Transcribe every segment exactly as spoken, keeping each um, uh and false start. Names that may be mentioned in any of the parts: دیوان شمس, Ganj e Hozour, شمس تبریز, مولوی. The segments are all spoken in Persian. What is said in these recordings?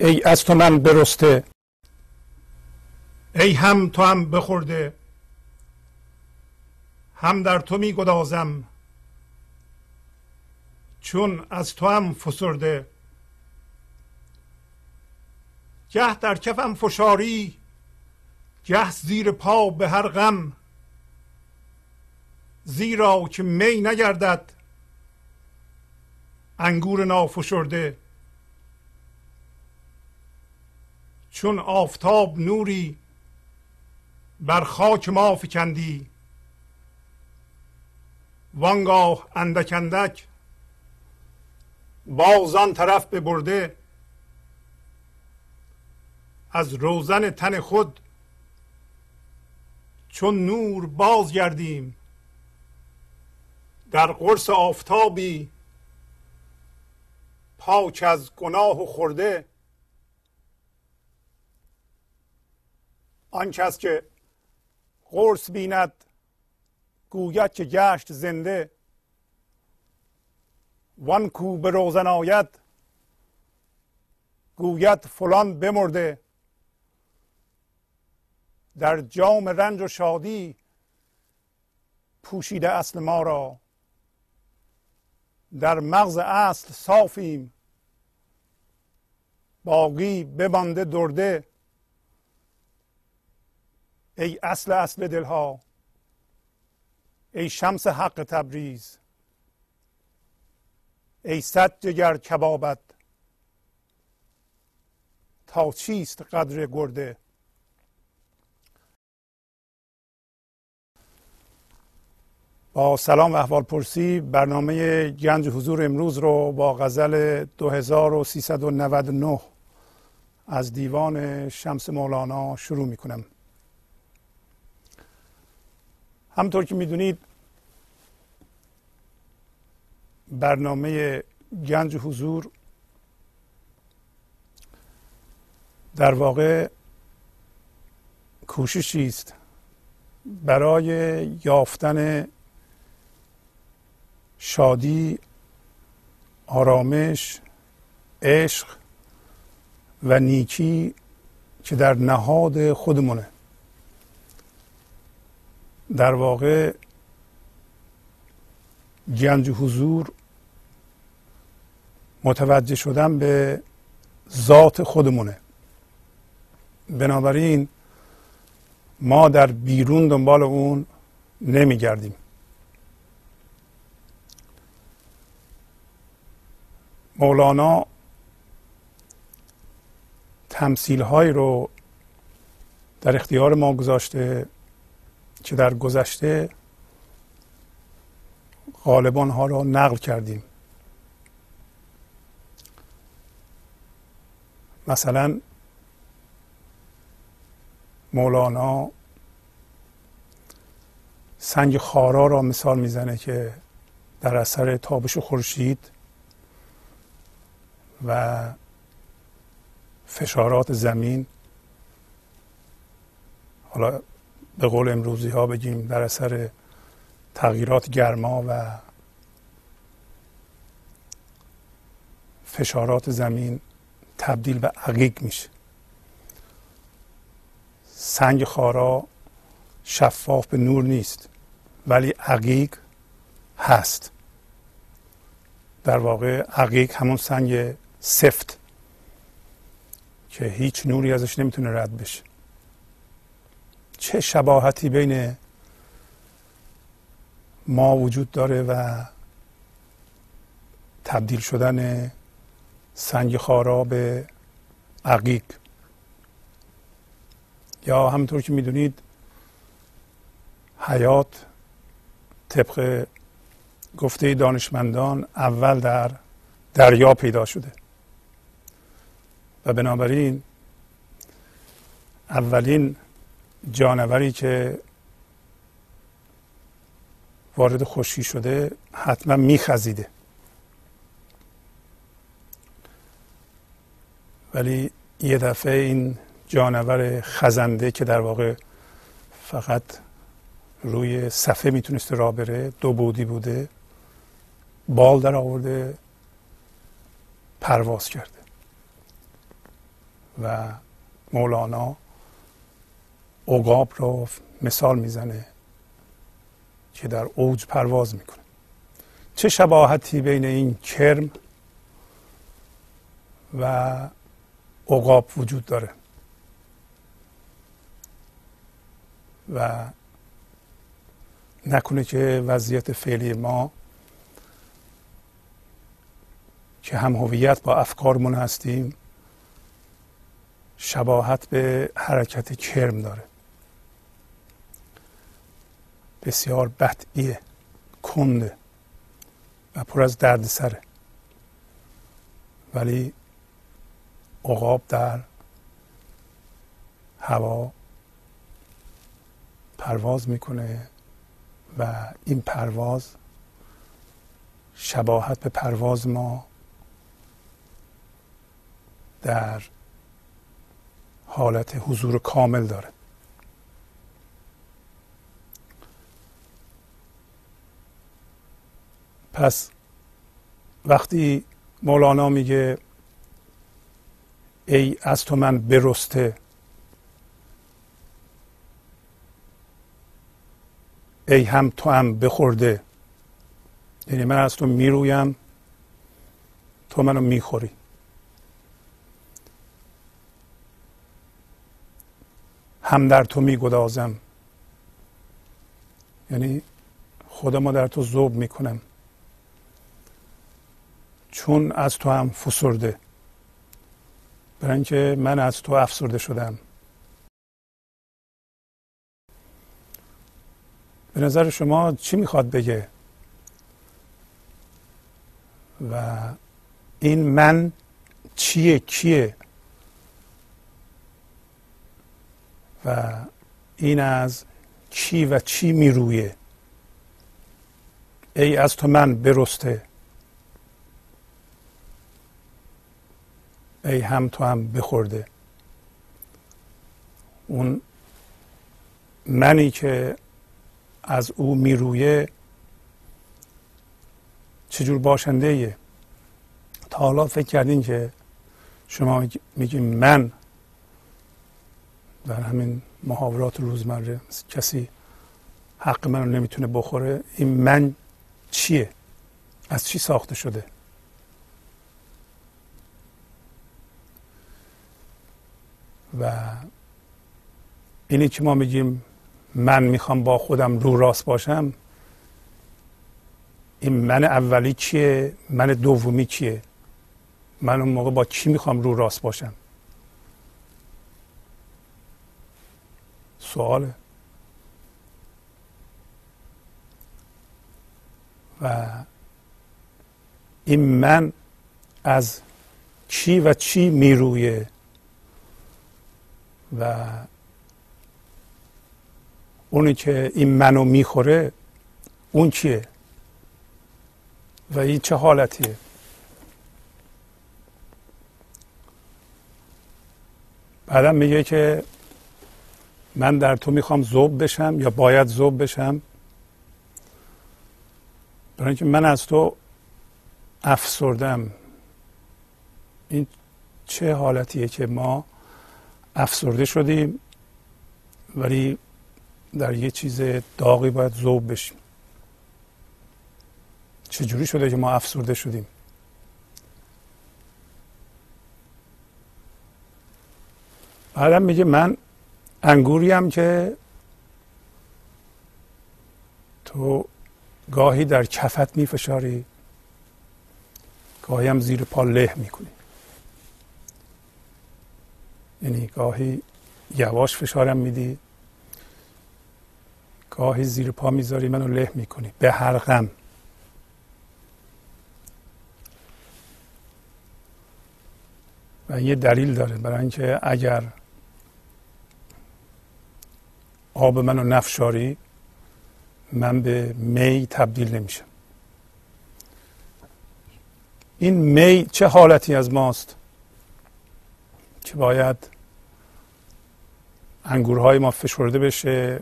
ای از تو من برسته، ای هم تو هم بخورده، هم در تو می گدازم چون از تو هم فسرده. گه در کفم فشاری، گه زیر پا به هر غم، زیرا که می نگردد انگور نافشرده. چون آفتاب نوری بر خاک ما فکندی، وانگاه اندک اندک باز آن طرف ببرده. از روزن تن خود چون نور باز گردیم، در قرص آفتابی پاک از گناه و خورده. آن کس که قرص بیند گوید که گشت زنده، وان کو به روزن آید گوید فلان بمرده. در جام رنج و شادی پوشیده اصل ما را، در مغز اصل صافیم باقی بمانده درده. ای اصل اصل دلها، ای شمس حق تبریز، ای صد جگر کبابت تا چیست قدر گرده. با سلام و احوال پرسی، برنامه گنج حضور امروز رو با غزل دو هزار و سیصد و نود و نه از دیوان شمس مولانا شروع می کنم. همطور که می دونید برنامه گنج حضور در واقع کوششی است برای یافتن شادی، آرامش، عشق و نیکی که در نهاد خودمونه. در واقع گنج حضور متوجه شدن به ذات خودمونه. بنابراین ما در بیرون دنبال اون نمیگردیم. مولانا تمثیل هایی رو در اختیار ما گذاشته که در گذشته غالبا آنها را نقل کردیم. مثلا مولانا سنگ خارا را مثال میزنه که در اثر تابش خورشید و فشارات زمین، حالا به قول امروزی ها بگیم در اثر تغییرات گرما و فشارات زمین، تبدیل به عقیق میشه. سنگ خارا شفاف به نور نیست ولی عقیق هست. در واقع عقیق همون سنگ سفت که هیچ نوری ازش نمیتونه رد بشه. چه شباهتی بین ما وجود داره و تبدیل شدن سنگ خارا به عقیق. یا همونطور که میدونید حیات طبق گفته دانشمندان اول در دریا پیدا شده و بنابراین اولین جانوری که وارد خشکی شده حتما میخزیده. ولی یه دفعه این جانور خزنده که در واقع فقط روی صفحه میتونسته راه بره، دو بودی بوده، بال در آورده، پرواز کرده. و مولانا عقاب رو مثال میزنه که در اوج پرواز میکنه. چه شباهتی بین این کرم و عقاب وجود داره و نکنه که وضعیت فعلی ما که هم هویت با افکارمون هستیم شباهت به حرکت کرم داره. بسیار بدیه، کنده و پر از دردسره، ولی عقاب در هوا پرواز میکنه و این پرواز شباهت به پرواز ما در حالت حضور کامل داره. پس وقتی مولانا میگه ای از تو من برسته، ای هم تو هم بخورده، یعنی من از تو میرویم تو منو میخوری. هم در تو میگدازم، یعنی خودمو در تو ذوب میکنم، چون از تو هم فسرده، برای اینکه من از تو افسرده شدم. به نظر شما چی میخواد بگه؟ و این من چیه؟ کیه؟ و این از کی و چی میرویه؟ ای از تو من برسته، ای هم تو هم بخورده. اون منی که از او میرویه چجور باشنده ایه؟ تا حالا فکر کردین که شما میگیم من، در همین محاورات روزمره کسی حق من رو نمیتونه بخوره، این من چیه؟ از چی ساخته شده؟ و اینی که ما میگیم من میخوام با خودم رو راست باشم، این من اولی چیه؟ من دومی چیه؟ من اون موقع با کی میخوام رو راست باشم؟ سواله. و این من از کی و چی میرویه و اونی که این منو میخوره اون چیه و این چه حالتیه؟ بعدم میگه که من در تو میخوام ذوب بشم یا باید ذوب بشم، برای اینکه من از تو افسردم. این چه حالتیه که ما افسرده شدیم ولی در یه چیز داغی باید ذوب بشیم؟ چجوری شده که ما افسرده شدیم؟ بعدم میگه من انگوریم که تو گاهی در کفت میفشاری، گاهی هم زیر پا له میکنی، یعنی گاهی یواش فشارم میدی، گاهی زیر پا میذاری، منو له میکنی به هر غم. و یه دلیل داره، برای اینکه اگر آب منو نفشاری من به می تبدیل نمیشم. این می چه حالتی از ماست که باید انگورهای ما فشرده بشه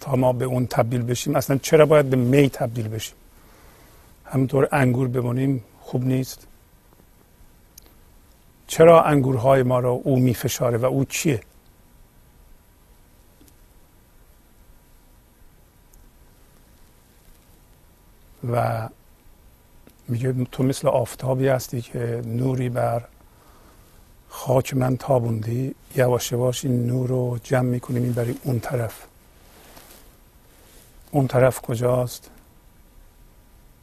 تا ما به اون تبدیل بشیم؟ اصلا چرا باید به می تبدیل بشیم؟ همینطور انگور بمونیم خوب نیست. چرا انگورهای ما را او می فشاره و او چیه؟ و میگه تو مثل آفتابی هستی که نوری بر خاک من تابوندی، یواش یواش این نور رو جمع میکنیم میبری اون طرف. اون طرف کجاست؟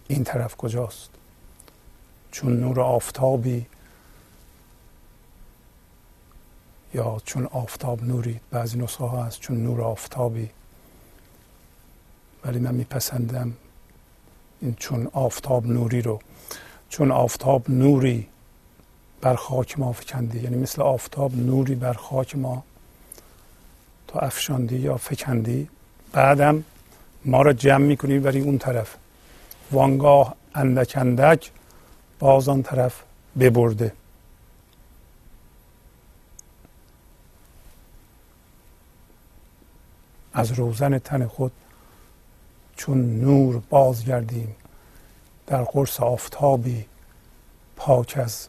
این طرف کجاست؟ چون نور آفتابی یا چون آفتاب نوری، بعضی نسخه ها هست چون نور آفتابی، ولی من میپسندم این چون آفتاب نوری رو. چون آفتاب نوری بر خاک ما فکندی، یعنی مثل آفتاب نوری بر خاک ما تو افشاندی یا فکندی، بعدم ما را جمع میکنی برای اون طرف، وانگاه اندک اندک باز آن طرف ببرده. از روزن تن خود چون نور بازگردیم، در قرص آفتابی پاک از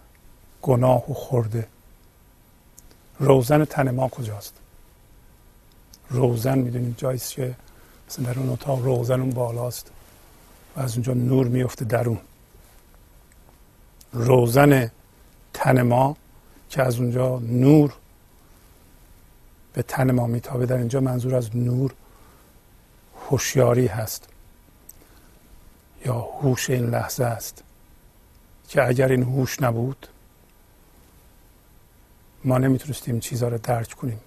گناه و خرده. روزن تن ما کجاست؟ روزن میدونید جاییست که مثلا در اون اتاق روزن اون بالاست و از اونجا نور میفته درون. روزن تن ما که از اونجا نور به تن ما میتابه. در اینجا منظور از نور هوشیاری هست یا هوش این لحظه است که اگر این هوش نبود ما نمیتونستیم چیزها رو درک کنیم،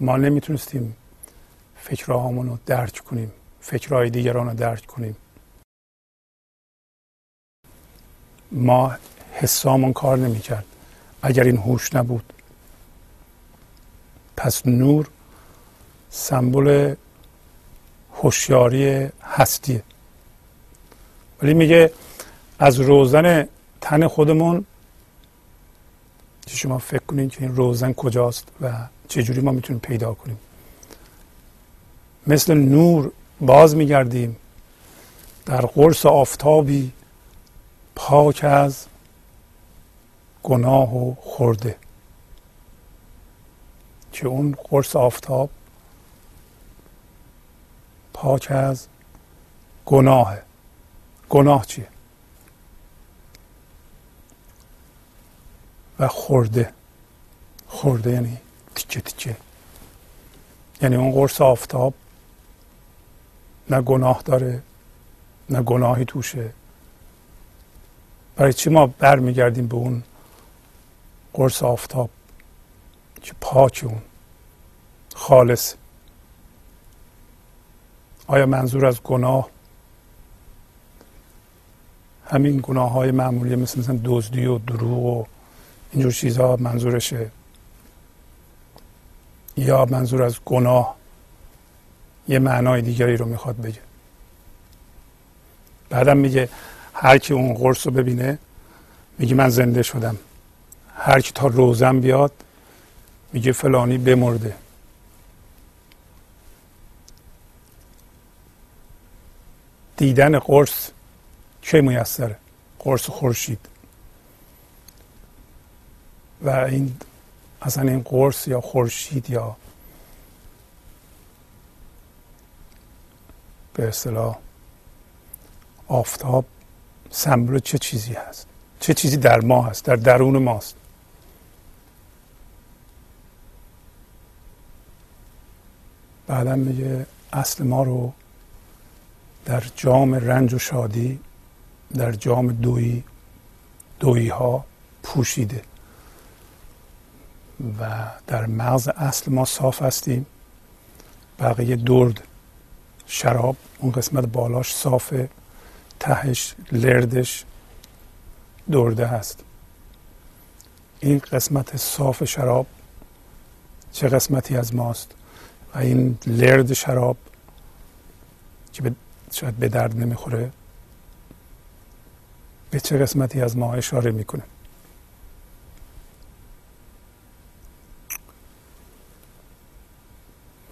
ما نمیتونستیم فکرهامون رو درک کنیم، فکرهای دیگران رو درک کنیم، ما حسامون کار نمیکرد اگر این هوش نبود. پس نور سمبل هوشیاری هستیه. ولی میگه از روزن تن خودمون که شما فکر کنین که این روزن کجاست و چجوری ما میتونیم پیدا کنیم، مثل نور باز میگردیم در قرص آفتابی پاک از گناه و خرده، که اون قرص آفتاب پاک از گناهه. گناه چیه؟ و خورده. خورده یعنی تیکه تیکه، یعنی اون قرص آفتاب نه گناه داره نه گناهی توشه. برای چی ما برمیگردیم به اون قرص آفتاب که پاک، اون خالص؟ آیا منظور از گناه همین گناه های معمولی مثل مثلا دزدی و دروغ و اینجور چیزها منظورشه، یا منظور از گناه یه معنای دیگری رو میخواد بگه؟ بعدم میگه هر کی اون قرص رو ببینه میگه من زنده شدم، هر کی تا روزن بیاد میگه فلانی بمرده. دیدن قرص چه میسره؟ قرص خورشید. و این اصلا این قرص یا خورشید یا به اصطلاح آفتاب سمبل چه چیزی هست؟ چه چیزی در ما هست؟ در درون ماست. بعدم میگه اصل ما رو در جام رنج و شادی، در جام دویی دویی ها پوشیده و در مغز اصل ما صاف هستیم. بقیه درد شراب، اون قسمت بالاش صافه، تهش لردش درده هست. این قسمت صاف شراب چه قسمتی از ماست و این لرد شراب که به شاید به درد نمیخوره به چه قسمتی از ما اشاره میکنه؟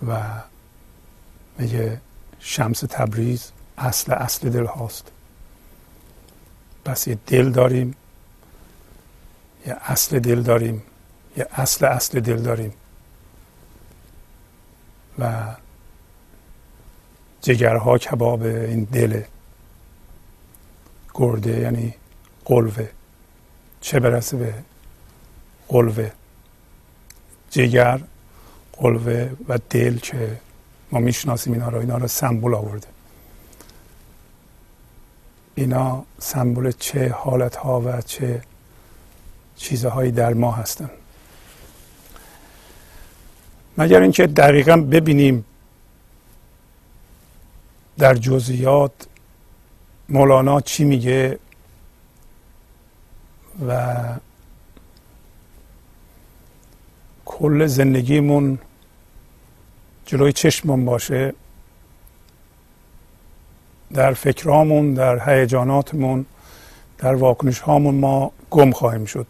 و میگه شمس تبریز اصل اصل دل هاست. پس یه دل داریم، یه اصل دل داریم، یه اصل اصل دل داریم و جگرها کباب این دله، گرده یعنی قلوه، چه برسه به قلوه. جگر، قلوه و دل که ما میشناسیم اینا رو، اینا رو سمبول آورده. اینا سمبول چه حالتها و چه چیزهایی در ما هستن، مگر اینکه دقیقا ببینیم در جزئیات مولانا چی میگه و کل زندگیمون جلوی چشممون باشه، در فکرامون، در هیجاناتمون، در واکنش هامون ما گم خواهیم شد.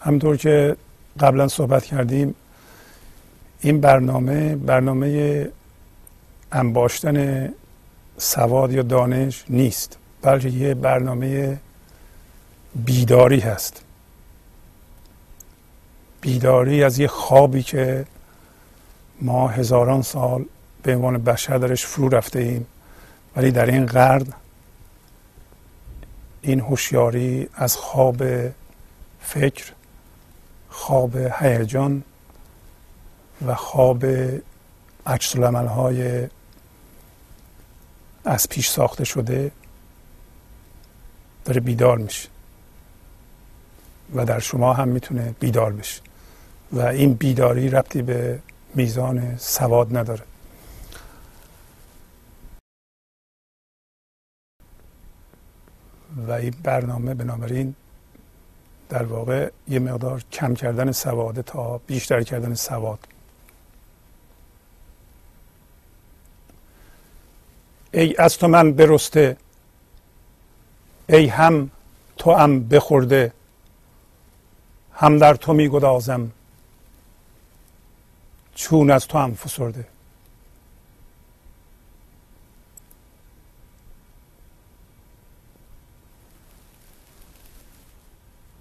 همونطور که قبلا صحبت کردیم، این برنامه برنامه انباشتن سواد یا دانش نیست، بلکه یه برنامه بیداری هست، بیداری از یه خوابی که ما هزاران سال به عنوان بشر درش فرو رفته ایم، ولی در این قرن این هوشیاری از خواب فکر، خواب هیجان و خواب عکس العمل‌های از پیش ساخته شده داره بیدار میشه و در شما هم میتونه بیدار بشه و این بیداری ربطی به میزان سواد نداره. و این برنامه بنابراین در واقع یه مقدار کم کردن سواد تا بیشتر کردن سواد. ای از تو من برسته، ای هم تو هم بخورده، هم در تو می گدازم، چون از تو هم فسرده.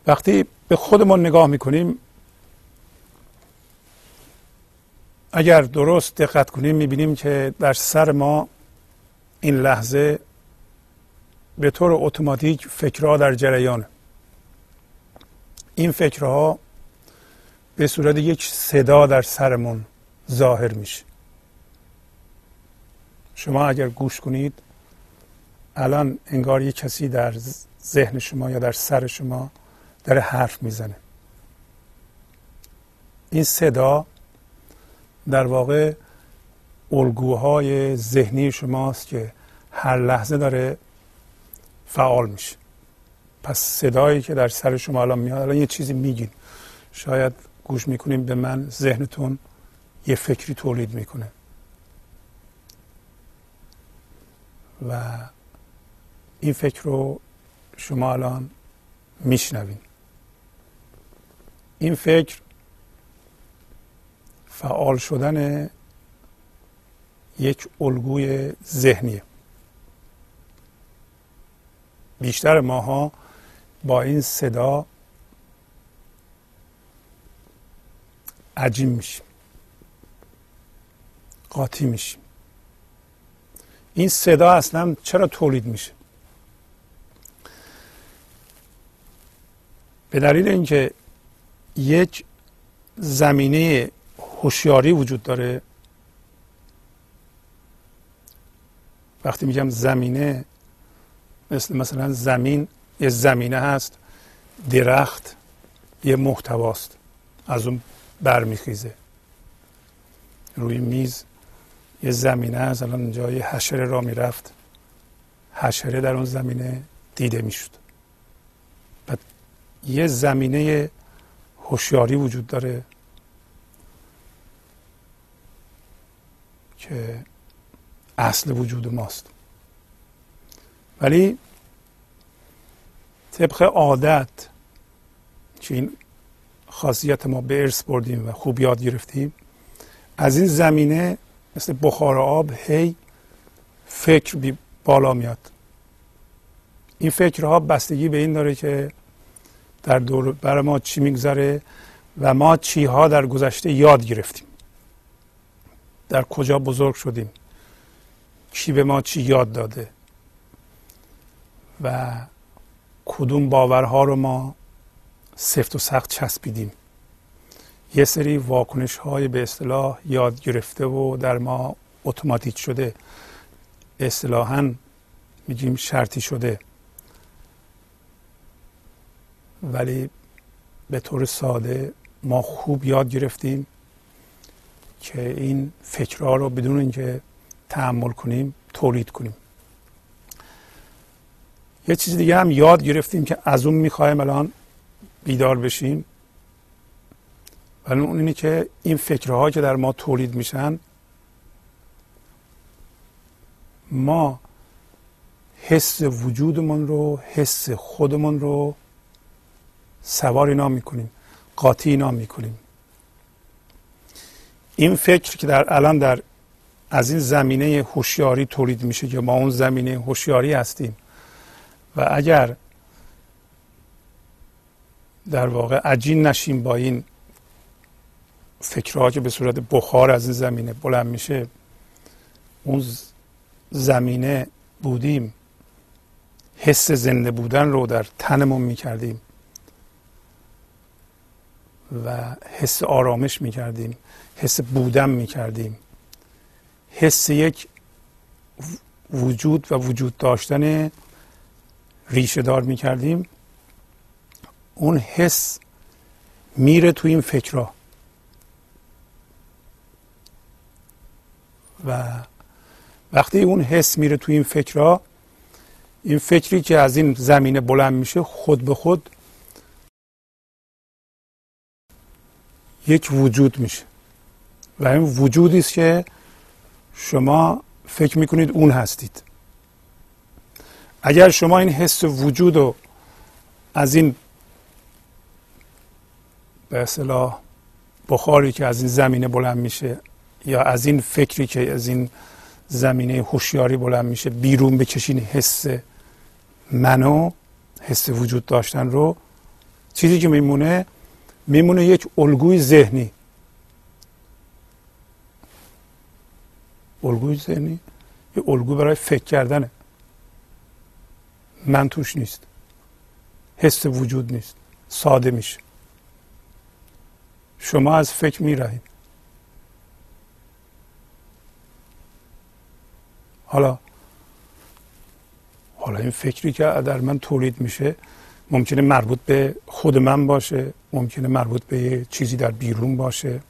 وقتی به خودمون نگاه میکنیم، اگر درست دقت کنیم میبینیم که در سر ما این لحظه به طور اتوماتیک فکرها در جریانه. این فکرها به صورت یک صدا در سرمون ظاهر میشه. شما اگر گوش کنید الان انگار یک کسی در ذهن شما یا در سر شما داره حرف میزنه. این صدا در واقع الگوهای ذهنی شماست که هر لحظه داره فعال میشه. پس صدایی که در سر شما الان میاد، الان یه چیزی میگین، شاید گوش میکنیم به من، ذهنتون یه فکری تولید میکنه و این فکر رو شما الان میشنوین. این فکر فعال شدن یک الگوی ذهنیه. بیشتر ماها با این صدا عجیم میشیم، قاطی میشیم. این صدا اصلا چرا تولید میشه؟ به دلیل اینکه یک زمینه هوشیاری وجود داره. وقتی میگم زمینه، مثل مثلا زمین، یه زمینه هست، درخت یه محتواست، از اون برمیخیزه. روی میز یه زمینه هست، الان اونجا یه حشره را میرفت، حشره در اون زمینه دیده میشد. بعد یه زمینه هوشیاری وجود داره که اصل وجود ماست، ولی طبق عادت که این خاصیت ما به ارث بردیم و خوب یاد گرفتیم، از این زمینه مثل بخار آب هی فکر بی بالا میاد. این فکرها بستگی به این داره که در دور بر ما چی میگذره و ما چی ها در گذشته یاد گرفتیم، در کجا بزرگ شدیم، کی به ما چی یاد داده و کدوم باورها رو ما سفت و سخت چسبیدیم. یه سری واکنش های به اصطلاح یاد گرفته و در ما اتوماتیک شده، اصطلاحاً میگیم شرطی شده، ولی به طور ساده ما خوب یاد گرفتیم که این فکرها رو بدون اینکه تأمل کنیم تولید کنیم. یه چیز دیگه هم یاد گرفتیم که از اون میخوایم الان بیدار بشیم، ولی اون اینه که این فکرها که در ما تولید میشن، ما حس وجودمون رو، حس خودمون رو سوار اینا میکنیم، قاطی اینا میکنیم. این فکر که در الان در از این زمینه هوشیاری تولید میشه که ما اون زمینه هوشیاری هستیم و اگر در واقع عجین نشیم با این فکرها که به صورت بخار از این زمینه بلند میشه، اون زمینه بودیم، حس زنده بودن رو در تنمون میکردیم و حس آرامش میکردیم، حس بودن میکردیم، حس یک وجود و وجود داشتن ریشه دار میکردیم. اون حس میره تو این فکرها و وقتی اون حس میره تو این فکرها، این فکری که از این زمینه بلند میشه خود به خود یک وجود میشه و این وجودی است که شما فکر میکنید اون هستید. اگر شما این حس وجود رو از این به اصطلاح بخاری که از این زمینه بلند میشه یا از این فکری که از این زمینه هوشیاری بلند میشه بیرون بکشین، حس منو، حس وجود داشتن رو، چیزی که میمونه میمونه یک الگوی ذهنی. الگوی ذهنی یه الگو برای فکر کردنه، من توش نیست، حس وجود نیست، ساده میشه، شما از فکر میرهید. حالا حالا این فکری که در من تولید میشه ممکنه مربوط به خود من باشه، ممکنه مربوط به یه چیزی در بیرون باشه،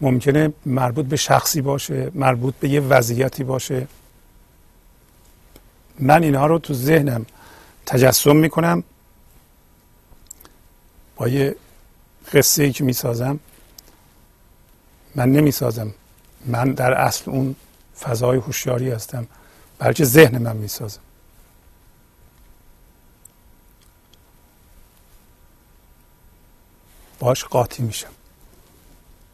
ممکنه مربوط به شخصی باشه، مربوط به یه وضعیتی باشه. من اینها رو تو ذهنم تجسم میکنم با یه قصه‌ای که میسازم. من نمیسازم، من در اصل اون فضای هوشیاری هستم، بلکه ذهن من میسازم. باش قاطی میشم،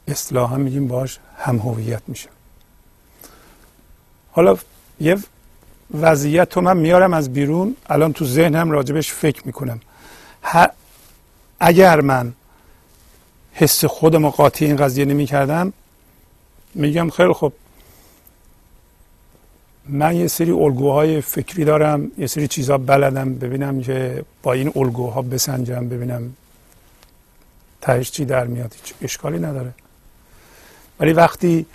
اصطلاحا میگیم باش هم هویت میشم. حالا یه وضعیت رو من میارم از بیرون، الان تو ذهنم راجبش فکر میکنم. اگر من حس خودم رو قاطی این قضیه نمیکردم، میگم خیلی خب من یه سری الگوهای فکری دارم، یه سری چیزها بلدم، ببینم که با این الگوها بسنجم، ببینم تهش چی در میاد، هیچ اشکالی نداره. ولی وقتی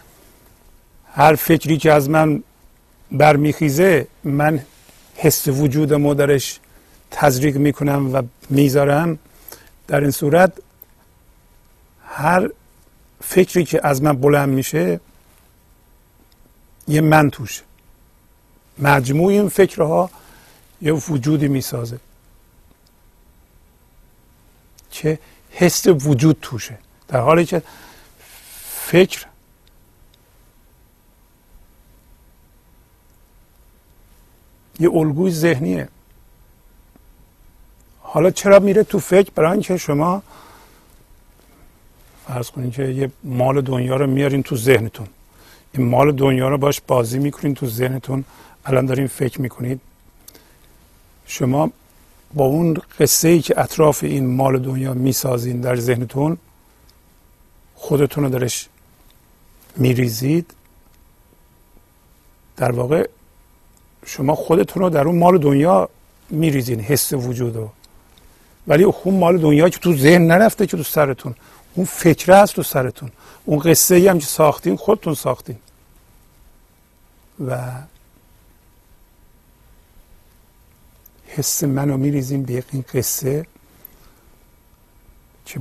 هر فکری که از من برمیخیزه من حس وجودم رو درش تزریق میکنم و میذارم، در این صورت هر فکری که از من بلند میشه یه من توشه، مجموع این فکرها یه وجودی میسازه که حس وجود توشه، در حالی که فکر یه الگوی ذهنیه. حالا چرا میره تو فکر؟ برای اینکه شما فرض کنین که یه مال دنیا رو میارین تو ذهنتون، این مال دنیا رو باش بازی میکنین تو ذهنتون، الان دارین فکر میکنید. شما با اون قصه‌ای که اطراف این مال دنیا میسازین در ذهنتون، خودتون رو درش میریزید، در واقع شما خودتون رو در اون مال دنیا میریزین، حس وجود رو. ولی اون مال دنیا که تو ذهن نرفته، که تو سرتون، اون فکره هست تو سرتون، اون قصه ای هم که ساختین خودتون ساختین. و حس منو میریزیم به این قصه که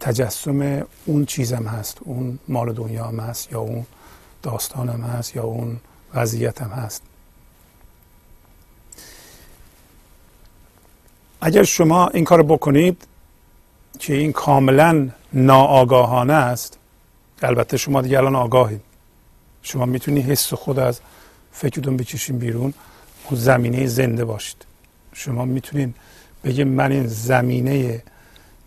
تجسم اون چیزم هست، اون مال دنیا هم هست، یا اون داستانم هست، یا اون وضعیتم هست. اگر شما این کار بکنید که این کاملا ناآگاهانه است، البته شما دیگه الان آگاهید، شما میتونید حس خود از فکرتون بکشین بیرون، اون زمینه زنده باشید. شما میتونید بگید من این زمینه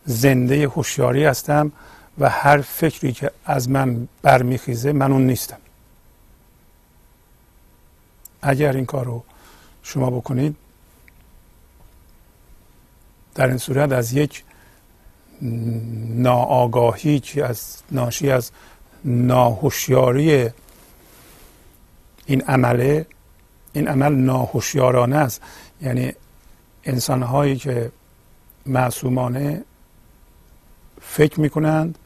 زنده هوشیاری هستم و هر فکری که از من برمیخیزه من اون نیستم. اگر این کار رو شما بکنید، در این صورت از یک ناآگاهی که از ناشی از ناهوشیاری این عمله، این عمل ناهوشیارانه است، یعنی انسانهایی که معصومانه فکر میکنند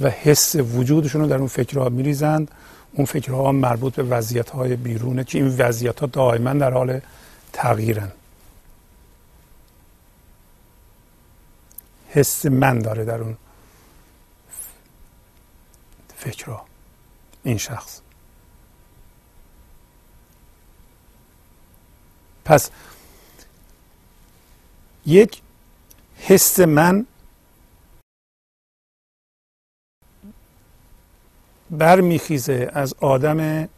و حس وجودشون رو در اون فکرها میریزند، اون فکرها مربوط به وضعیتهای بیرونه که این وضعیتها دائما در حال تغییرند. حس من داره در اون فکرها این شخص. پس یک حس من برمیخیزه از آدم به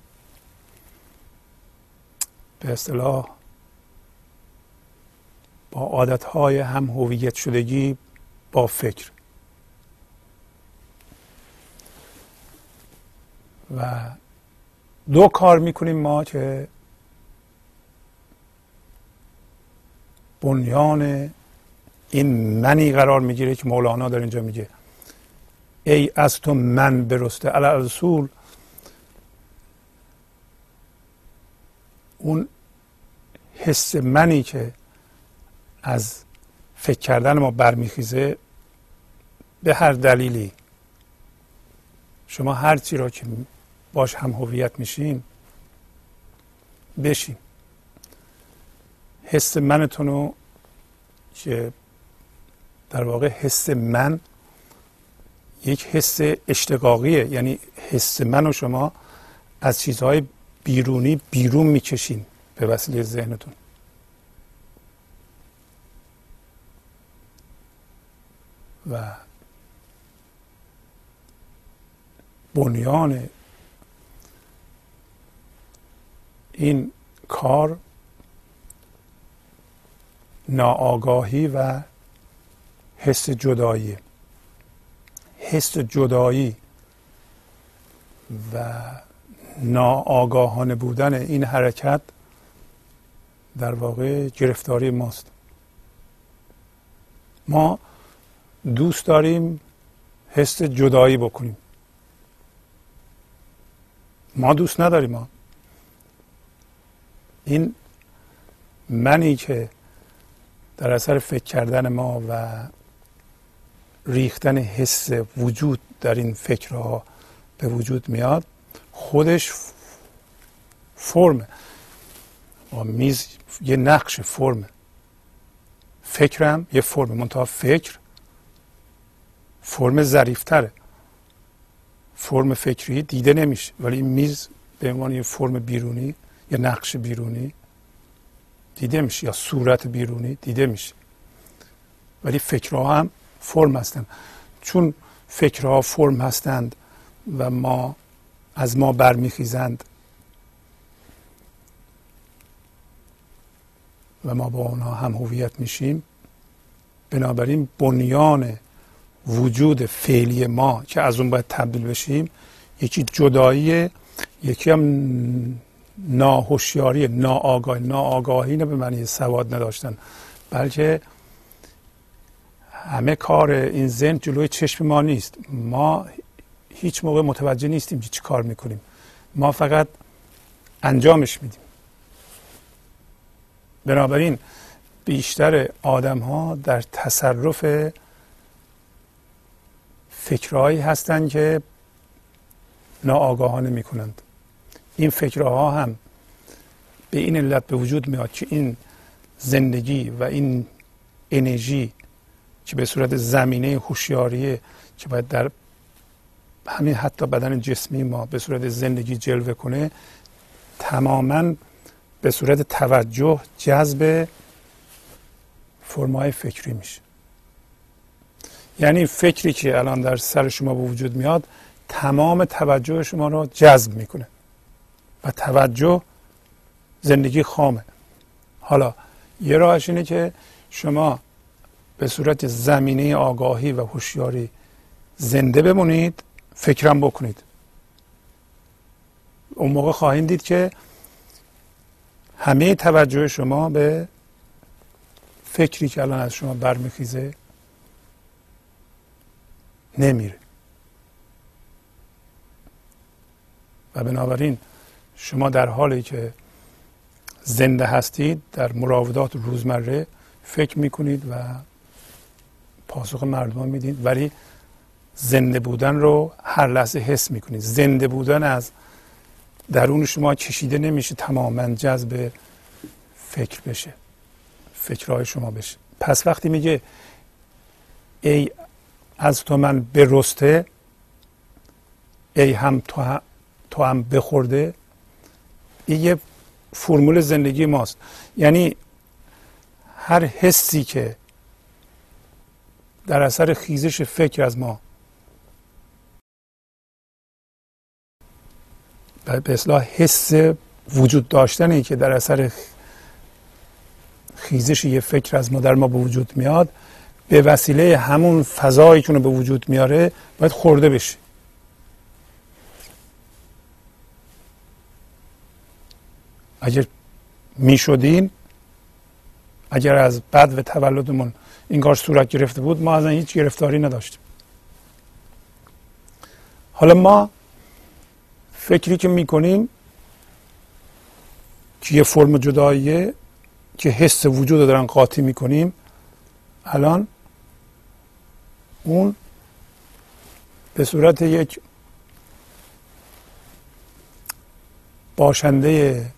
اصطلاح با عادتهای هم هویت شدگی با فکر، و دو کار میکنیم ما که بنیان این منی قرار میگیره که مولانا در اینجا میگه ای از تو من برسته علی الاصول. اون حس منی که از فکر کردن ما برمیخیزه، به هر دلیلی شما هر چی را که باش هم هویت میشین بشین، حس منتون رو که در واقع حس من یک حس اشتقاقیه، یعنی حس من رو شما از چیزهای بیرونی بیرون میکشین به وسیله ذهنتون. و بنیان این کار ناآگاهی و حس جدایی. حس جدایی و ناآگاهانه بودن این حرکت در واقع گرفتاری ماست. ما دوست داریم حس جدایی بکنیم، ما دوست نداریم. ما این منی که در اثر فکر کردن ما و ریختن حس وجود در این فکرها به وجود میاد، خودش فرمه، میز یه نقش فرمه، فکرم یه فرمه، منتها فکر فرم ظریفتره، فرم فکری دیده نمیشه، ولی این میز به عنوان یه فرم بیرونی، یه نقش بیرونی دیده میشه، یا صورت بیرونی دیده میشه. ولی فکرها هم فرم هستند. چون فکرها فرم هستند و ما از ما برمیخیزند و ما با اونها هم هویت میشیم، بنابراین بنیان وجود فعلی ما که از اون باید تبدیل بشیم، یکی جدایی، یکی هم ناهوشیاری، ناآگاهی. ناآگاهی نه به معنی سواد نداشتن، بلکه همه کار این ذهن جلوی چشم ما نیست. ما هیچ موقع متوجه نیستیم که چی کار میکنیم، ما فقط انجامش میدیم. بنابراین بیشتر آدم ها در تصرف فکرهایی هستند که ناآگاهانه میکنند. این فکرها هم به این علت به وجود میاد که این زندگی و این انرژی که به صورت زمینه هوشیاریه که باید در همین حتی بدن جسمی ما به صورت زندگی جلوه کنه، تماما به صورت توجه جذب فرمای فکری میشه. یعنی فکری که الان در سر شما به وجود میاد تمام توجه شما رو جذب میکنه و توجه زندگی خامه. حالا یه راهش اینه که شما به صورت زمینه آگاهی و هوشیاری زنده بمونید، فکرم بکنید. اون موقع خواهید دید که همه توجه شما به فکری که الان از شما برمیخیزه نمیره و بنابراین شما در حالی که زنده هستید در مراودات روزمره فکر میکنید و پاسخ مردم میدید، ولی زنده بودن رو هر لحظه حس میکنید. زنده بودن از درون شما کشیده نمیشه تماما جذب فکر بشه، فکرهای شما بشه. پس وقتی میگه ای از تو من برسته، ای هم تو هم, تو هم بخورده، این یه فرمول زندگی ماست. یعنی هر حسی که در اثر خیزش فکر از ما به اصلاح حس وجود داشتنی که در اثر خیزش یه فکر از ما در ما به وجود میاد، به وسیله همون فضایی که اونو به وجود میاره باید خورده بشه. اگر میشدیم، اگر از بد و تولدمون این کار صورت گرفته بود، ما از این هیچ گرفتاری نداشتیم. حالا ما فکری که میکنیم که یه فرم جداییه که حس وجود رو دارن قاطی میکنیم، الان اون به صورت یک باشنده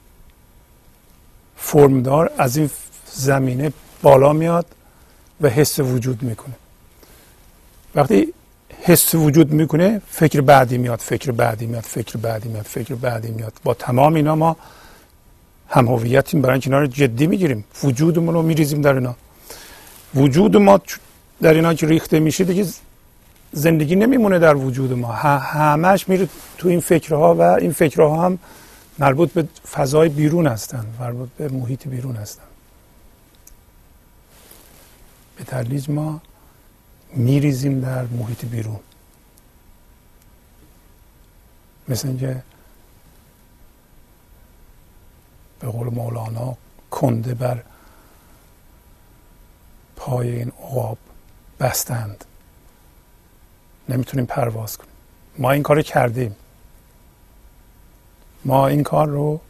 فرمدار از این زمینه بالا میاد و حس وجود میکنه. وقتی حس وجود میکنه، فکر بعدی میاد، فکر بعدی میاد، فکر بعدی میاد، فکر بعدی میاد. با تمام اینا ما هم هویتیم، برای اینکه اینا رو جدی میگیریم، وجودمون رو میریزیم در اینا. وجود ما در اینا که ریخته میشه دیگه زندگی نمیمونه در وجود ما، همش میره تو این فکرها و این فکرها هم مربوط به فضای بیرون هستن، مربوط به محیط بیرون هستن. به تدریج ما میریزیم در محیط بیرون، مثل اینکه به قول مولانا کنده بر پای این عقاب بستند، نمیتونیم پرواز کنیم. ما این کار رو کردیم، ما این کار رو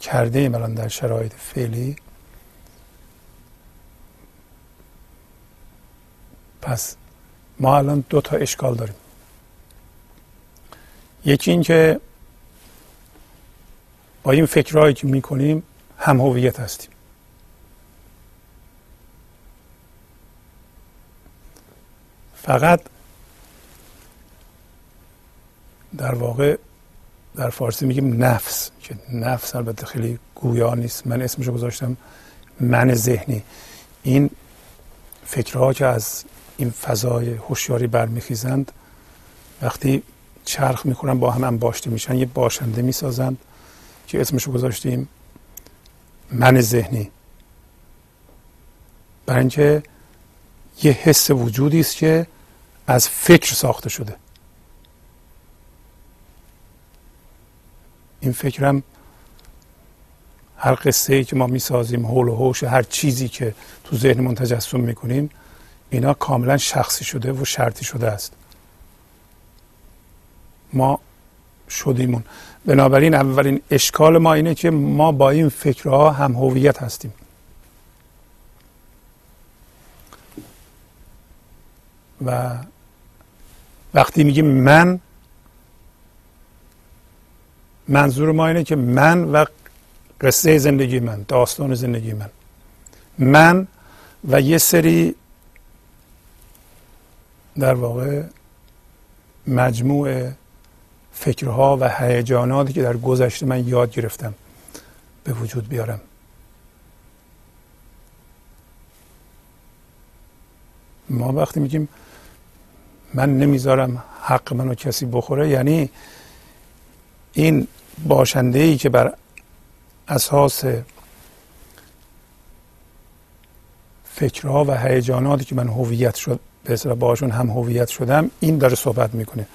کردیم. الان در شرایط فعلی پس ما الان دو تا اشکال داریم. یکی این که با این فکرهایی که میکنیم هم هویت هستیم. فقط در واقع در فارسی میگیم نفس، که نفس البته خیلی گویا نیست، من اسمشو گذاشتم من ذهنی. این فکرها که از این فضای هوشیاری برمیخیزند، وقتی چرخ میکنن با هم انباشته میشن، یه باشنده میسازند که اسمشو گذاشتیم من ذهنی. برای اینکه یه حس وجودی است که از فکر ساخته شده. این فکرم هر قصه‌ای که ما میسازیم، حول و حوش هر چیزی که تو ذهنمون تجسم میکنیم، اینا کاملا شخصی شده و شرطی شده است. ما شدیمون. بنابراین اولین اشکال ما اینه که ما با این فکرها هم هویت هستیم و وقتی میگیم من، منظور ما اینه که من و قصه زندگی من، داستان زندگی من، من و یه سری در واقع مجموع فکرها و هیجاناتی که در گذشته من یاد گرفتم به وجود بیارم. ما وقتی میگیم من نمیذارم حق منو کسی بخوره، یعنی این باشنده ای که بر اساس فکرها و هیجاناتی که من هویت شد به اصطلاح باشون هم هویت شدم، این داره صحبت میکنه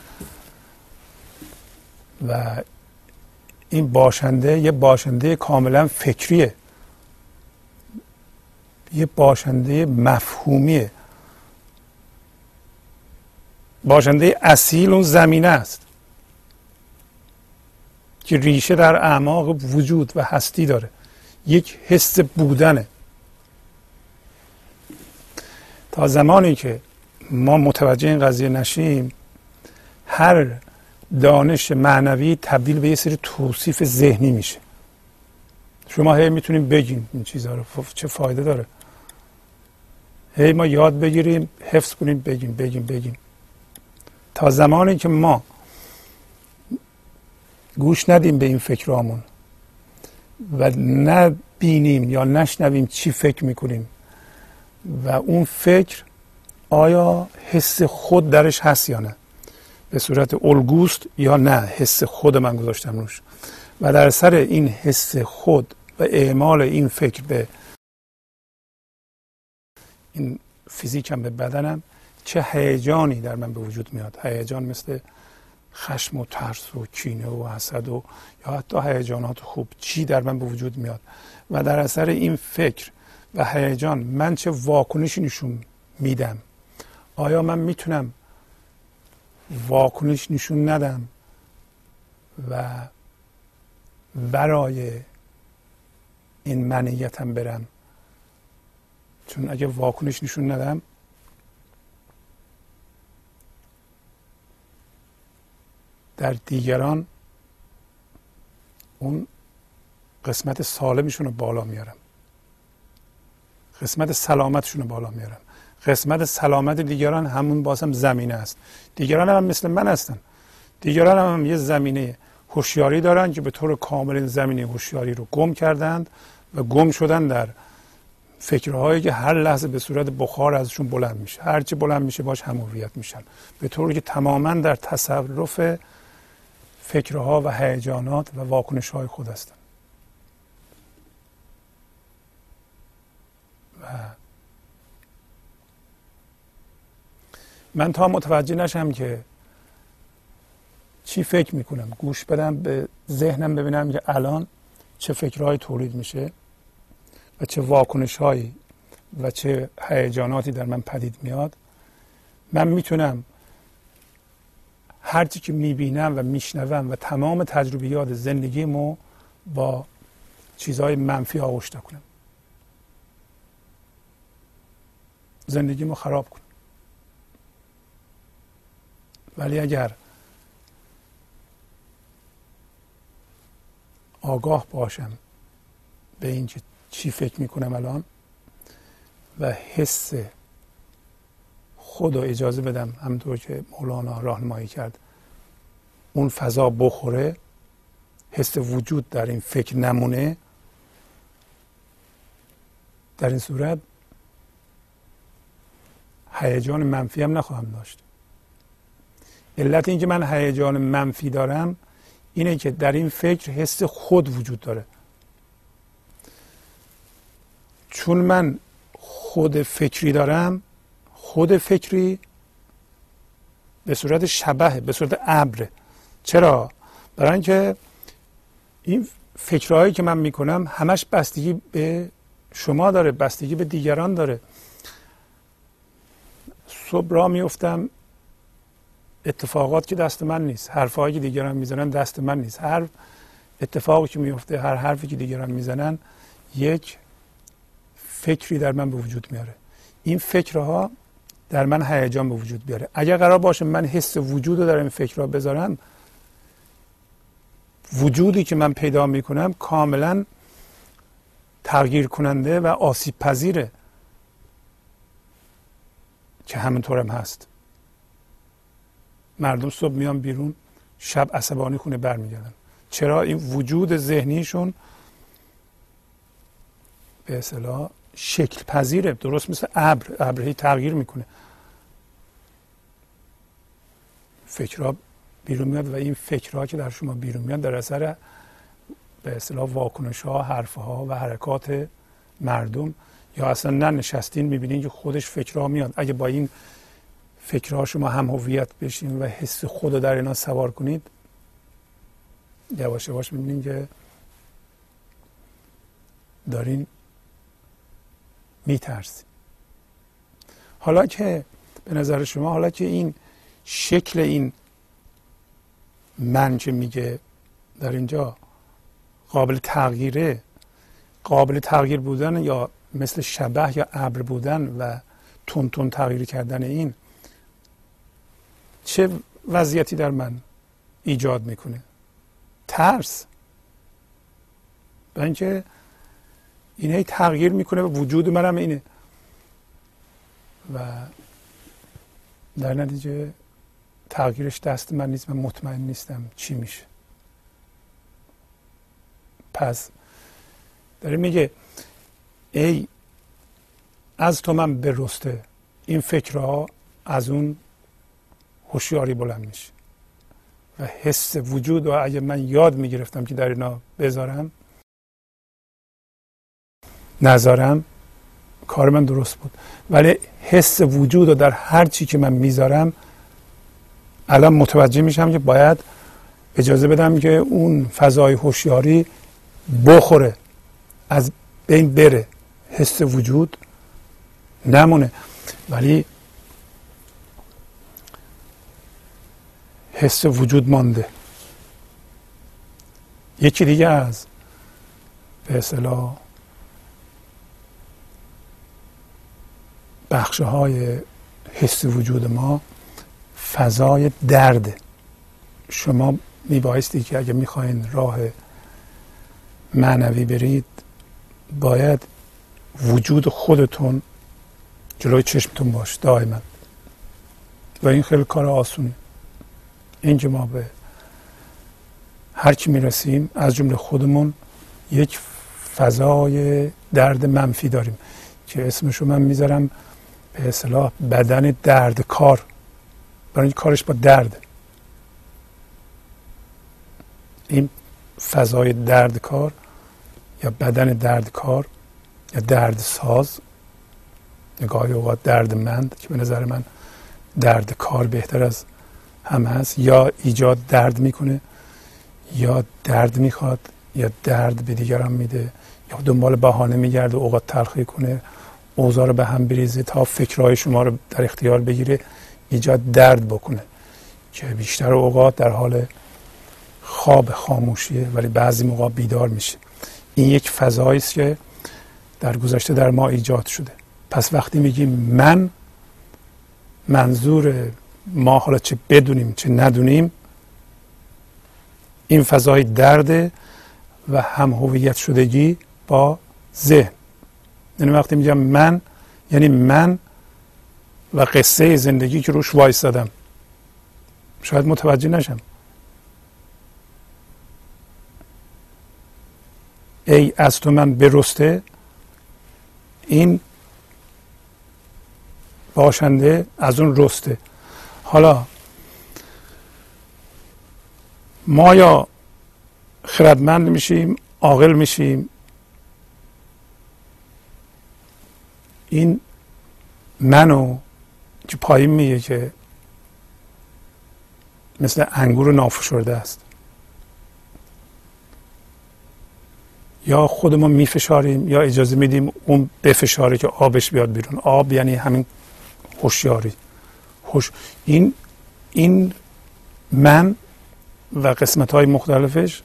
و این باشنده یه باشنده کاملا فکریه، یه باشنده مفهومیه. باشنده اصیل اون زمینه است که ریشه در اعماق وجود و هستی داره، یک حس بودنه. تا زمانی که ما متوجه این قضیه نشیم، هر دانش معنوی تبدیل به یه سری توصیف ذهنی میشه. شما هی میتونیم بگیم این چیزها رو، چه فایده داره؟ هی ما یاد بگیریم، حفظ کنیم، بگیم بگیم بگیم تا زمانی که ما گوش ندیم به این فکرامون و نبینیم یا نشنویم چی فکر میکنیم و اون فکر آیا حس خود درش هست یا نه، به صورت الگوست یا نه، حس خود من گذاشتم روش، و در سر این حس خود و اعمال این فکر به این فیزیکم، به بدنم، چه هیجانی در من به وجود میاد. هیجان مثل خشم و ترس و کینه و حسد و یا حتی هیجانات خوب، چی در من به وجود میاد و در اثر این فکر و هیجان من چه واکنشی نشون میدم. آیا من میتونم واکنش نشون ندم و برای این منیتم برم؟ چون اگه واکنش نشون ندم، در دیگران اون قسمت سالمشون رو بالا میارم، قسمت سلامتشون رو بالا میارم. قسمت سلامت دیگران همون بازم زمینه است. دیگران هم مثل من هستن، دیگران هم, هم یه زمینه هوشیاری دارن که به طور کامل این زمینه هوشیاری رو گم کردند و گم شدن در فکرهایی که هر لحظه به صورت بخار ازشون بلند میشه، هرچی بلند میشه باش هم هویت میشن، به طوری که تماما در تصرف فکرها و هیجانات و واکنش های خود هستن و من تا متوجه نشم که چی فکر میکنم، گوش بدم به ذهنم ببینم که الان چه فکرهایی تولید میشه و چه واکنش هایی و چه هیجاناتی در من پدید میاد، من میتونم هرچی که میبینم و میشنوم و تمام تجربیات زندگیمو با چیزهای منفی آغشته کنم، زندگیمو خراب کنم. ولی اگر آگاه باشم به اینکه چی فکر میکنم الان و حس خود رو اجازه بدم، همونطور که مولانا راهنمایی کرد، اون فضا بخوره، حس وجود در این فکر نمونه، در این صورت هیجان منفی هم نخواهم داشت. علت اینکه من هیجان منفی دارم اینه که در این فکر حس خود وجود داره. چون من خود فکری دارم، خود فکری به صورت شبهه، به صورت ابره. چرا؟ برای اینکه این فکرهایی که من میکنم همش بستگی به شما داره، بستگی به دیگران داره. صبح را میفتم اتفاقات که دست من نیست، حرفهایی که دیگران میزنن دست من نیست. هر اتفاقی که میفته، هر حرفی که دیگران میزنن یک فکری در من به وجود میاره. این فکرها در من هیجان به وجود بیاره. اگر قرار باشه من حس وجود رو در این فکرها بذارم، وجودی که من پیدا میکنم کاملا تغییر کننده و آسیب پذیره، که همینطورم هست. مردم صبح میان بیرون، شب عصبانی خونه برمیگردن. چرا؟ این وجود ذهنیشون به اصطلاح شکل پذیره، درست مثل ابر، ابر هی تغییر میکنه. فکرها بیرون میاد و این فکرها که در شما بیرون میاد در اثر به اصطلاح واکنش ها، حرف ها و حرکات مردم، یا اصلا ننشستین میبینین که خودش فکرها میاد. اگه با این فکرها شما هم هویت بشین و حس خود رو در اینا سوار کنید، یواش یواش میبینین که دارین میترسید. حالا که به نظر شما، حالا که این شکل این من که میگه در اینجا قابل تغییره، قابل تغییر بودن یا مثل شبح یا ابر بودن و تون تون تغییر کردن، این چه وضعیتی در من ایجاد میکنه؟ ترس. برای اینکه این هی تغییر میکنه و وجود منم اینه و در نتیجه تغییرش دست من نیست، من مطمئن نیستم چی میشه. پس داره میگه ای از تو من برسته، این فکرها از اون هوشیاری بلند میشه و حس وجود و اگه من یاد میگرفتم که در اینا بذارم، نذارم، کار من درست بود. ولی حس وجود و در هر چی که من میذارم الان متوجه میشم که باید اجازه بدم که اون فضای هوشیاری بخوره، از بین بره، حس وجود نمونه. ولی حس وجود مانده. یکی دیگه از به اصطلاح بخش های حس وجود ما فضای درده. شما میبایستی که اگه میخواین راه معنوی برید، باید وجود خودتون جلوی چشمتون باشه دائما و این خیلی کار آسونه. اینجا ما به هر چی میرسیم از جمله خودمون یک فضای درد منفی داریم که اسمشو من میذارم به اصطلاح بدن دردکار، برای کارش با درد. این فضای دردکار یا بدن دردکار یا دردساز، گاهی اوقات دردمند، که به نظر من دردکار بهتر از هم هست، یا ایجاد درد میکنه، یا درد میخواد، یا درد به دیگران میده، یا دنبال بهانه میگرده اوقات تلخی کنه، اوضاع رو به هم بریزه تا فکرهای شما رو در اختیار بگیره، ایجاد درد بکنه، که بیشتر اوقات در حال خواب خاموشیه ولی بعضی موقع بیدار میشه. این یک فضایی است که در گذشته در ما ایجاد شده. پس وقتی میگیم من، منظور ما حالا چه بدونیم چه ندونیم این فضای درده و هم هویت شدگی با ذهن. یعنی وقتی میگم من، یعنی من و قصه زندگی که روش وایستادم. شاید متوجه نشم. ای از تو من برسته، این باشنده از اون رسته. حالا ما یا خردمند میشیم، عاقل میشیم، این منو که پایین میگه که مثل انگور نافشرده است، یا خود ما میفشاریم یا اجازه میدیم اون بفشاره که آبش بیاد بیرون. آب یعنی همین هوشیاری. هوش این این من و قسمت‌های مختلفش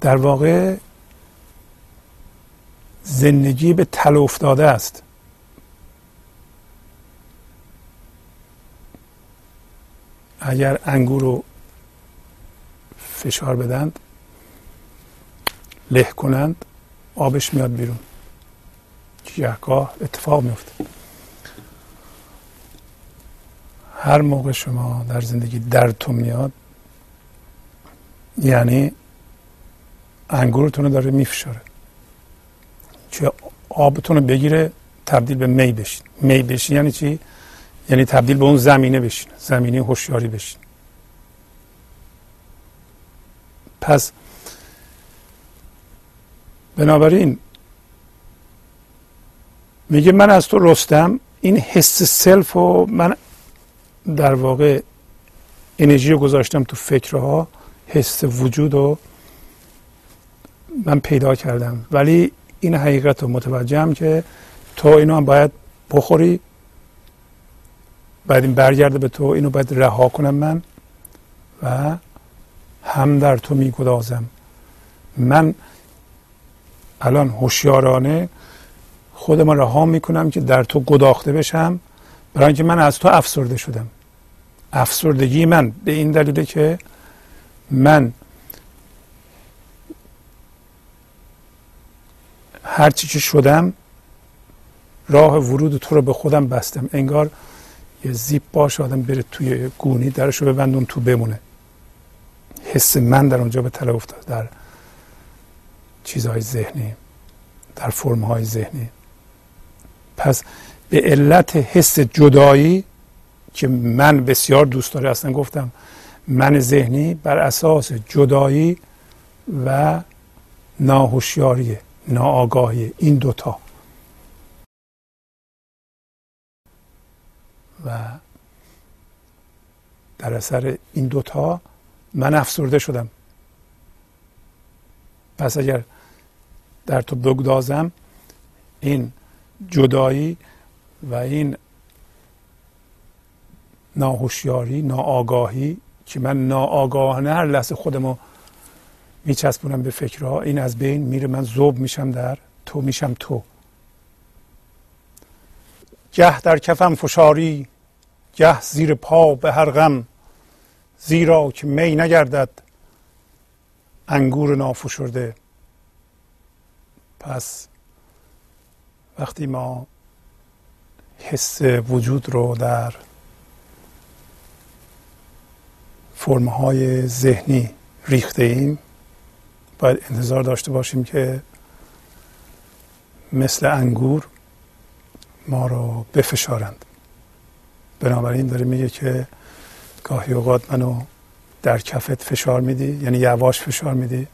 در واقع زندگی به تله افتاده است. اگر انگور رو فشار بدند، له کنند، آبش میاد بیرون. گهگاه اتفاق میفته. هر موقع شما در زندگی دردتون میاد، یعنی انگورتون رو داره میفشاره که آبتون رو بگیره تبدیل به می بشین. می بشین یعنی چی؟ یعنی تبدیل به اون زمینه بشین، زمینه هوشیاری بشین. پس بنابراین میگه من از تو رستم. این حس سلف و من در واقع انرژی رو گذاشتم تو فکرها، حس وجود رو من پیدا کردم، ولی این حقیقت رو متوجهم که تو اینو هم باید بخوری، باید این برگرده به تو، اینو باید رها کنم من و هم در تو میگدازم. من الان هوشیارانه خودم رها میکنم که در تو گداخته بشم، برای اینکه من از تو افسرده شدم. افسردگی من به این دلیله که من هرچی که شدم راه ورود تو رو به خودم بستم. انگار یه زیپ باشه آدم بره توی گونی درش رو ببند اون تو بمونه. حس من در اونجا به تله افتاد، در چیزهای ذهنی، در فرمهای ذهنی. پس به علت حس جدایی که من بسیار دوست داره، اصلا گفتم من ذهنی بر اساس جدایی و ناهوشیاری، ناآگاهی، این دوتا و در اثر این دوتا من افسرده شدم. پس اگر در تو بگدازم، این جدایی و این ناهوشیاری، ناآگاهی که من ناآگاهانه هر لحظه خودمو میچسبونم به فکرها، این از بین میره. من ذوب میشم در تو، میشم تو. گه در کفم فشاری، گه زیر پا به هر غم، زیرا که می نگردد انگور نافشرده. پس وقتی ما حس وجود رو در فرم‌های ذهنی ریخته ایم، باید انتظار داشته باشیم که مثل انگور ما رو بفشارند. بنابراین داره میگه که گاهی اوقات منو در کفت فشار میدی، یعنی یواش فشار میدی،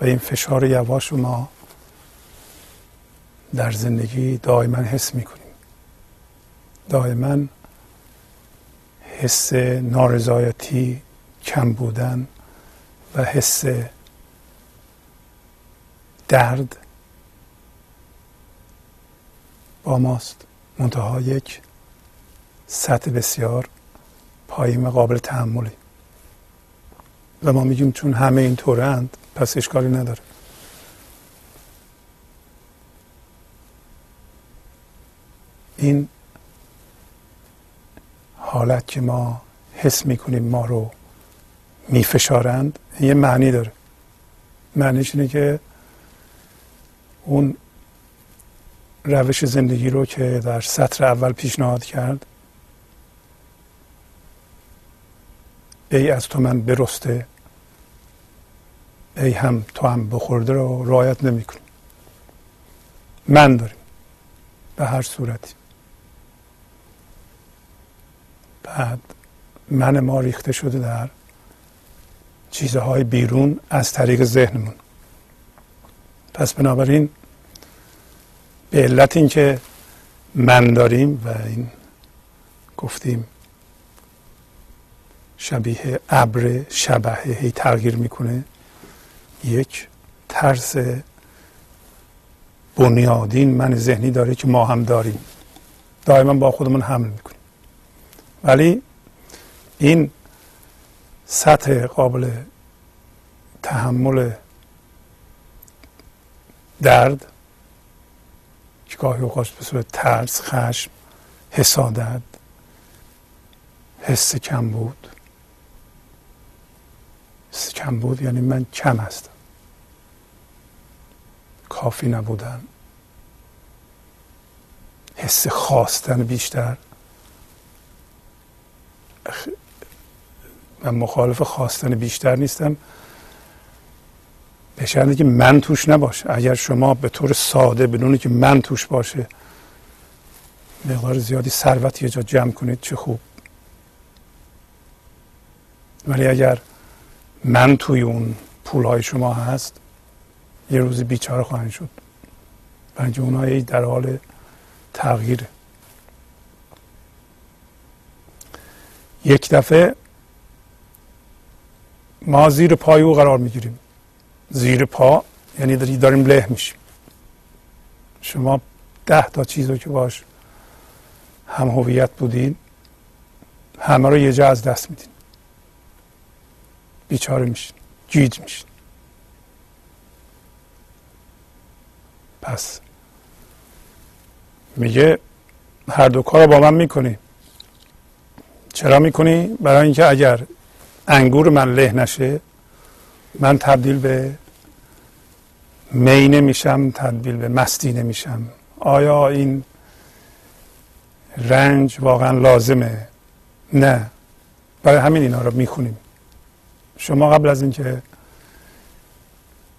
و این فشار یواش رو ما در زندگی دائما حس میکنیم. دائما حس نارضایتی، کم بودن و حس درد با ماست، منتها یک سطح بسیار پایین قابل تحملی. و ما میگیم چون همه این طورند پس اشکالی نداره. این حالت که ما حس میکنیم ما رو میفشارند، یه معنی داره. معنیش اینه که اون روش زندگی رو که در سطر اول پیشنهاد کرد، ای از تو من برسته، ای هم تو هم بخورده، رو رعایت نمی کنیم. من داریم به هر صورتی. بعد من ما ریخته شده در چیزهای بیرون از طریق ذهنمون. پس بنابراین به علت این که من داریم و این گفتیم شبیه ابر، شبهه هی تغییر میکنه، یک ترس بنیادین من ذهنی داره که ما هم داریم، دائما با خودمون حمل میکنیم. ولی این سطح قابل تحمل درد که گاهی اوقات به صورت ترس، خشم، حسادت، حس کم بود، حس کم بود یعنی من کم هستم، کافی نبودن، حس خواستن بیشتر. من مخالف خواستن بیشتر نیستم، به شرطی که من توش نباشه. اگر شما به طور ساده بدون اینکه من توش باشه مقدار زیادی ثروت یه جا جمع کنید چه خوب، ولی اگر من توی اون پولهای شما هست یه روزی بیچاره خواهند شد، بلکه اونها در حال تغییره. یک دفعه ما زیر پای او قرار میگیریم، زیر پا یعنی داریم له میشیم. شما ده تا چیز رو که باش هم هویت بودین همه رو یه جا از دست میدین، بیچاره میشین، گیج میشین. پس میگه هر دو کار رو با من میکنی. چرا میکنی؟ برای اینکه اگر انگور من له نشه من تبدیل به می نمیشم، تبدیل به مستی نمیشم. آیا این رنج واقعا لازمه؟ نه. برای همین اینا رو میخونیم. شما قبل از اینکه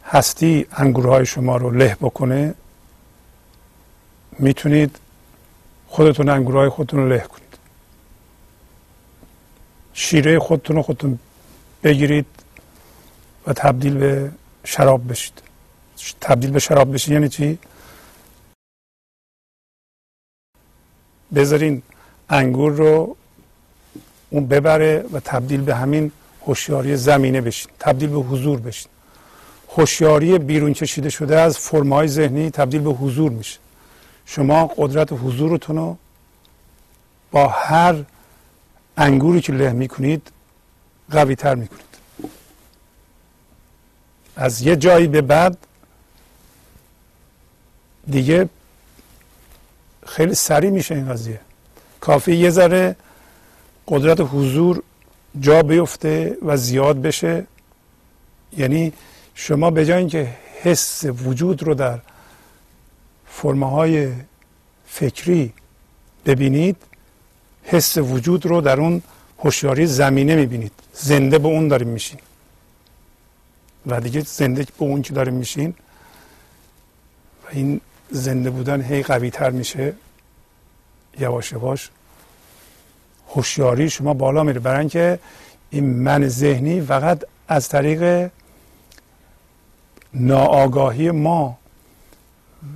هستی انگورهای شما رو له بکنه میتونید خودتون انگورهای خودتون رو له کنید، شیره خودتون رو خودتون بگیرید و تبدیل به شراب بشید. تبدیل به شراب بشید یعنی چی؟ بذارین انگور رو اون ببره و تبدیل به همین هوشیاری زمینه بشین، تبدیل به حضور بشین. هوشیاری بیرون کشیده شده از فرم‌های ذهنی تبدیل به حضور میشه. شما قدرت حضورتون رو با هر انگوری که له میکنید قوی تر میکنید. از یه جایی به بعد دیگه خیلی سریع میشه این قضیه. کافی یه ذره قدرت حضور جا بیفته و زیاد بشه، یعنی شما به جای اینکه حس وجود رو در فرم‌های فکری ببینید حس وجود رو در اون هوشیاری زمینه میبینید، زنده به اون داریم میشین و دیگه زنده به اون که داریم میشین و این زنده بودن هی قوی تر میشه. یواش یواش هوشیاری شما بالا میره، برای اینکه این من ذهنی فقط از طریق ناآگاهی ما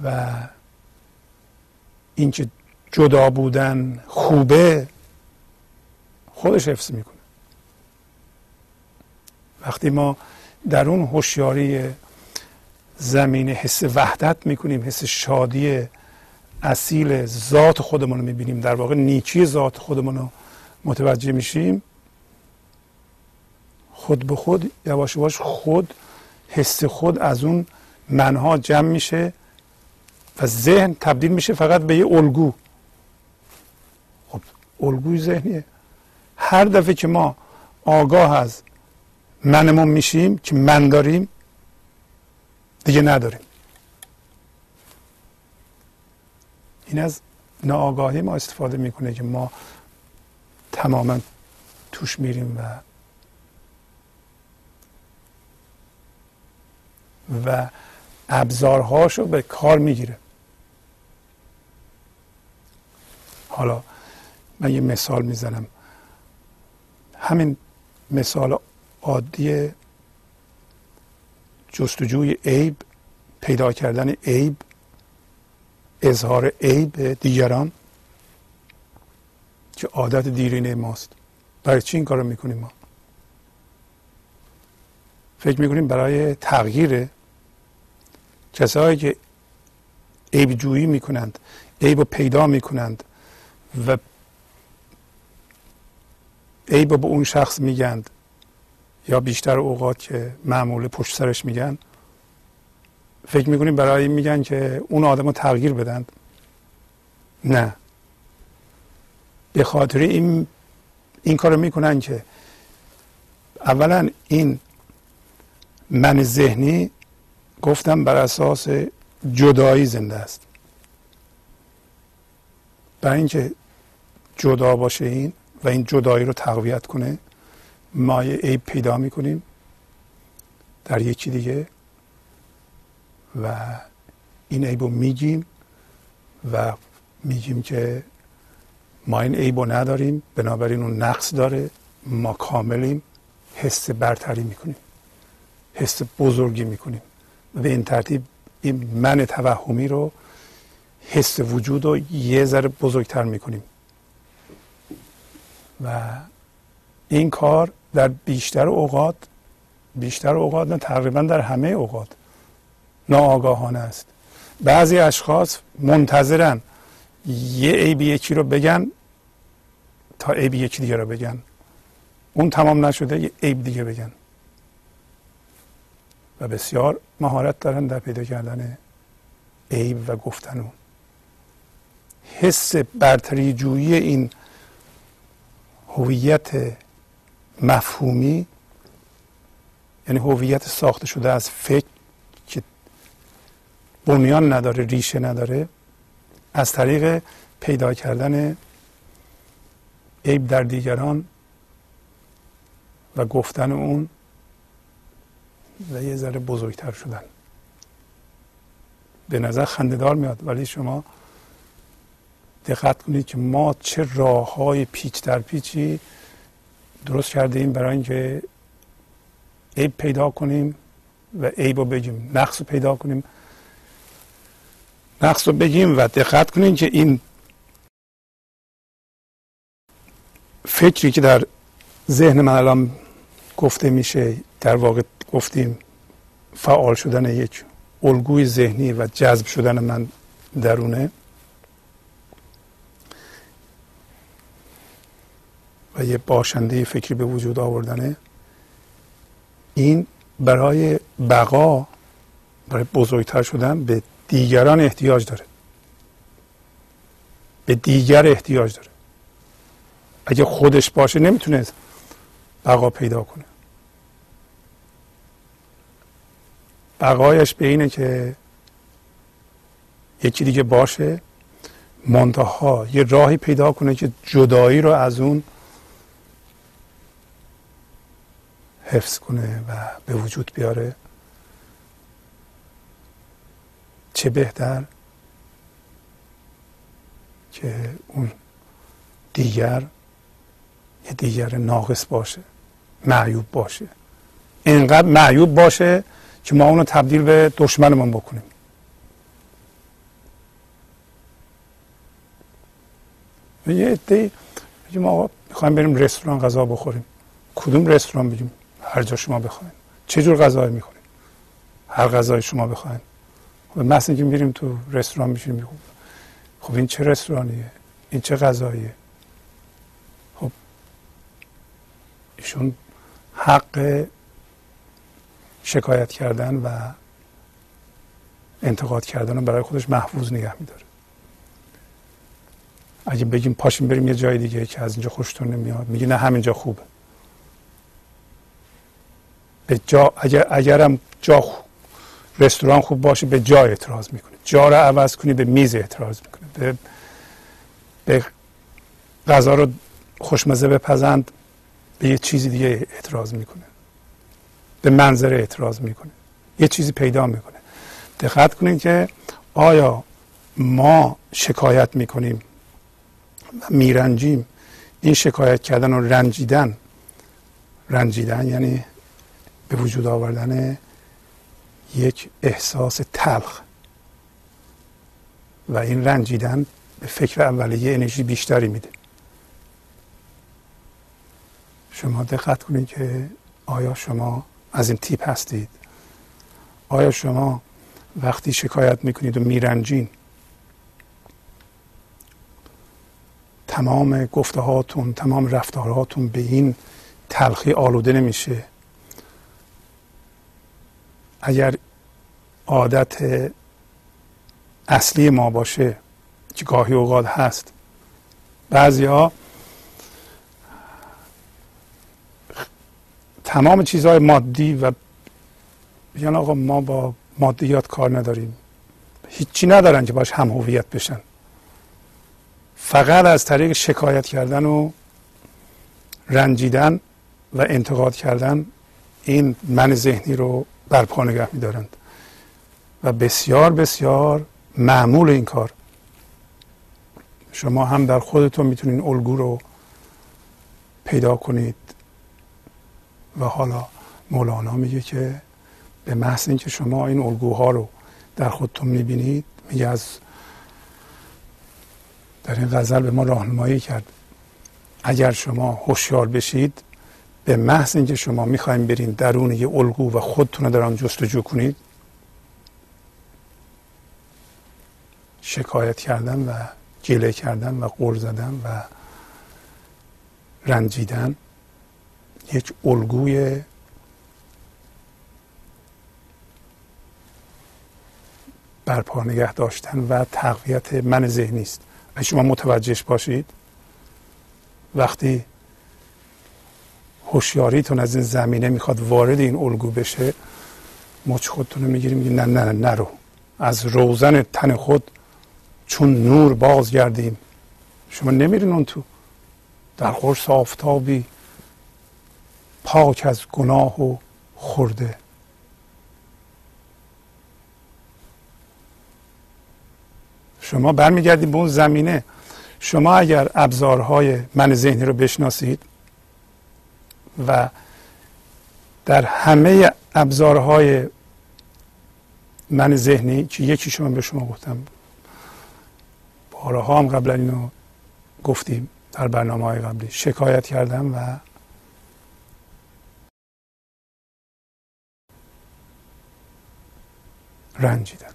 و اینکه جدا بودن خوبه خودش حفظ میکنه. وقتی ما در اون هوشیاری زمینه حس وحدت میکنیم، حس شادی اصیل ذات خودمون رو میبینیم، در واقع نیکی ذات خودمون رو متوجه میشیم، خود به خود یواش یواش خود حس خود از اون منها جمع میشه و ذهن تبدیل میشه فقط به یه الگو. خب الگوی ذهنیه. هر دفعه که ما آگاه از منمون میشیم که من داریم دیگه نداریم. این از ناآگاهی ما استفاده میکنه که ما تماما توش میریم و و ابزارهاشو به کار میگیره. حالا من یه مثال میزنم، همین مثال عادی جستجوی عیب، پیدا کردن عیب، اظهار عیب دیگران که عادت دیرینه ماست. برای چی این کارو میکنیم ما؟ فکر میکنیم برای تغییر کسایی که عیب جویی میکنند، عیب رو پیدا میکنند و عیب رو به اون شخص میگند یا بیشتر اوقات که معمول پشت سرش میگن، فکر میکنیم برای این میگن که اون آدم رو تغییر بدند. نه، به خاطر این این کار رو میکنن که اولا این من ذهنی گفتم بر اساس جدایی زنده است. برای اینکه جدا باشه این و این جدایی رو تقویت کنه، ما یه عیب پیدا میکنیم در یکی دیگه و این عیب رو میگیم و میگیم که ما این عیب رو نداریم، بنابراین اون نقص داره، ما کاملیم. حس برتری میکنیم، حس بزرگی میکنیم و به این ترتیب این من توهمی رو، حس وجود رو یه ذره بزرگتر میکنیم و این کار در بیشتر اوقات بیشتر اوقات نه، تقریبا در همه اوقات ناآگاهانه است. بعضی اشخاص منتظرن یه عیب یکی رو بگن تا عیب یکی دیگه رو بگن، اون تمام نشده یه عیب دیگه بگن و بسیار مهارت دارن در پیدا کردن عیب و گفتن اون. حس برتری جویی این هویت مفهومی، یعنی هویت ساخته شده از فکر که بنیان نداره، ریشه نداره، از طریق پیدا کردن عیب در دیگران و گفتن اون و یه ذره بزرگتر شدن. به نظر خنده‌دار میاد ولی شما دقت کنید که ما چه راههای پیچ در پیچی درست کرده ایم برای اینکه عیب پیدا کنیم و عیب رو بگیم، نقص رو پیدا کنیم، نقص رو بگیم. و دقت کنید که این فکری که در ذهن من الان گفته میشه، در واقع گفتیم فعال شدن یک الگوی ذهنی و جذب شدن من درونه و یه باشنده فکری به وجود آوردنه. این برای بقا، برای بزرگتر شدن به دیگران احتیاج داره، به دیگر احتیاج داره. اگه خودش باشه نمیتونه بقا پیدا کنه. بقایش به اینه که یکی دیگه باشه، منتها یه راهی پیدا کنه که جدایی رو از اون حفظ کنه و به وجود بیاره. چه بهتر که اون دیگر یه دیگر ناقص باشه، معیوب باشه، اینقدر معیوب باشه که ما اونو تبدیل به دشمنمون بکنیم. یه عده‌ای میگیم آقا میخوایم بریم رستوران غذا بخوریم. کدوم رستوران بگیم؟ هر جا شما بخواید. چه جور غذایی میخوریم؟ هر غذای شما بخواید. خب مثلا که میریم تو رستوران میشیم، خب این چه رستورانیه؟ این چه غذاییه؟ خب ایشون حق شکایت کردن و انتقاد کردن رو برای خودش محفوظ نگه میداره. اگه بگیم پاشیم بریم یه جای دیگه که از اینجا خوشتون نمیاد، میگه نه همینجا خوبه. به جا اگر اگرم جا خوب، رستوران خوب باشه، به جا اعتراض میکنه. جا رو عوض کنی، به میز اعتراض میکنه. به به غذا رو خوشمزه بپزند، به یه چیزی دیگه اعتراض میکنه. به منظره اعتراض میکنه، یه چیزی پیدا میکنه. دقت کنید که آیا ما شکایت میکنیم و میرنجیم؟ این شکایت کردن و رنجیدن، رنجیدن یعنی به وجود آوردن یک احساس تلخ و این رنجیدن به فکر اولیه انرژی بیشتری میده. شما دقت کنید که آیا شما از این تیپ هستید؟ آیا شما وقتی شکایت میکنید و میرنجین تمام گفته هاتون، تمام رفتارهاتون به این تلخی آلوده نمیشه؟ اگر عادت اصلی ما باشه که گاهی اوقات هست، بعضی‌ها تمام چیزهای مادی و یعنی آقا ما با مادیات کار نداریم، هیچی ندارن که باش هم هویت بشن، فقط از طریق شکایت کردن و رنجیدن و انتقاد کردن این من ذهنی رو برپا نگه می‌دارند و بسیار بسیار معمول این کار. شما هم در خودتون میتونین الگو رو پیدا کنید. و حالا مولانا میگه که به محض اینکه شما این الگوها رو در خودتون میبینید، میگه از در این غزل به ما راهنمایی کرد، اگر شما هوشیار بشید، به محض اینکه شما میخواین برین درون یه الگو و خودتون رو در آن جستجو کنید، شکایت کردن و گله کردن و غر زدن و رنجیدن یک الگوی برپا نگه داشتن و تقویت من ذهنی است. اگه شما متوجهش باشید، وقتی هوشیاریتون از این زمینه میخواد وارد این الگو بشه، مچ خودتون رو میگیریم میگیم نه نه نه نرو، از روزن تن خود چون نور باز گردیم. شما نمیرین اون تو، در قرص آفتابی پاک از گناه و خرده. شما برمیگردید به اون زمینه. شما اگر ابزارهای من ذهنی رو بشناسید و در همه ابزارهای من ذهنی که یکی شما به شما گفتم، بارها هم قبلا اینو گفتیم در برنامه های قبلی، شکایت کردم و رنجیدن،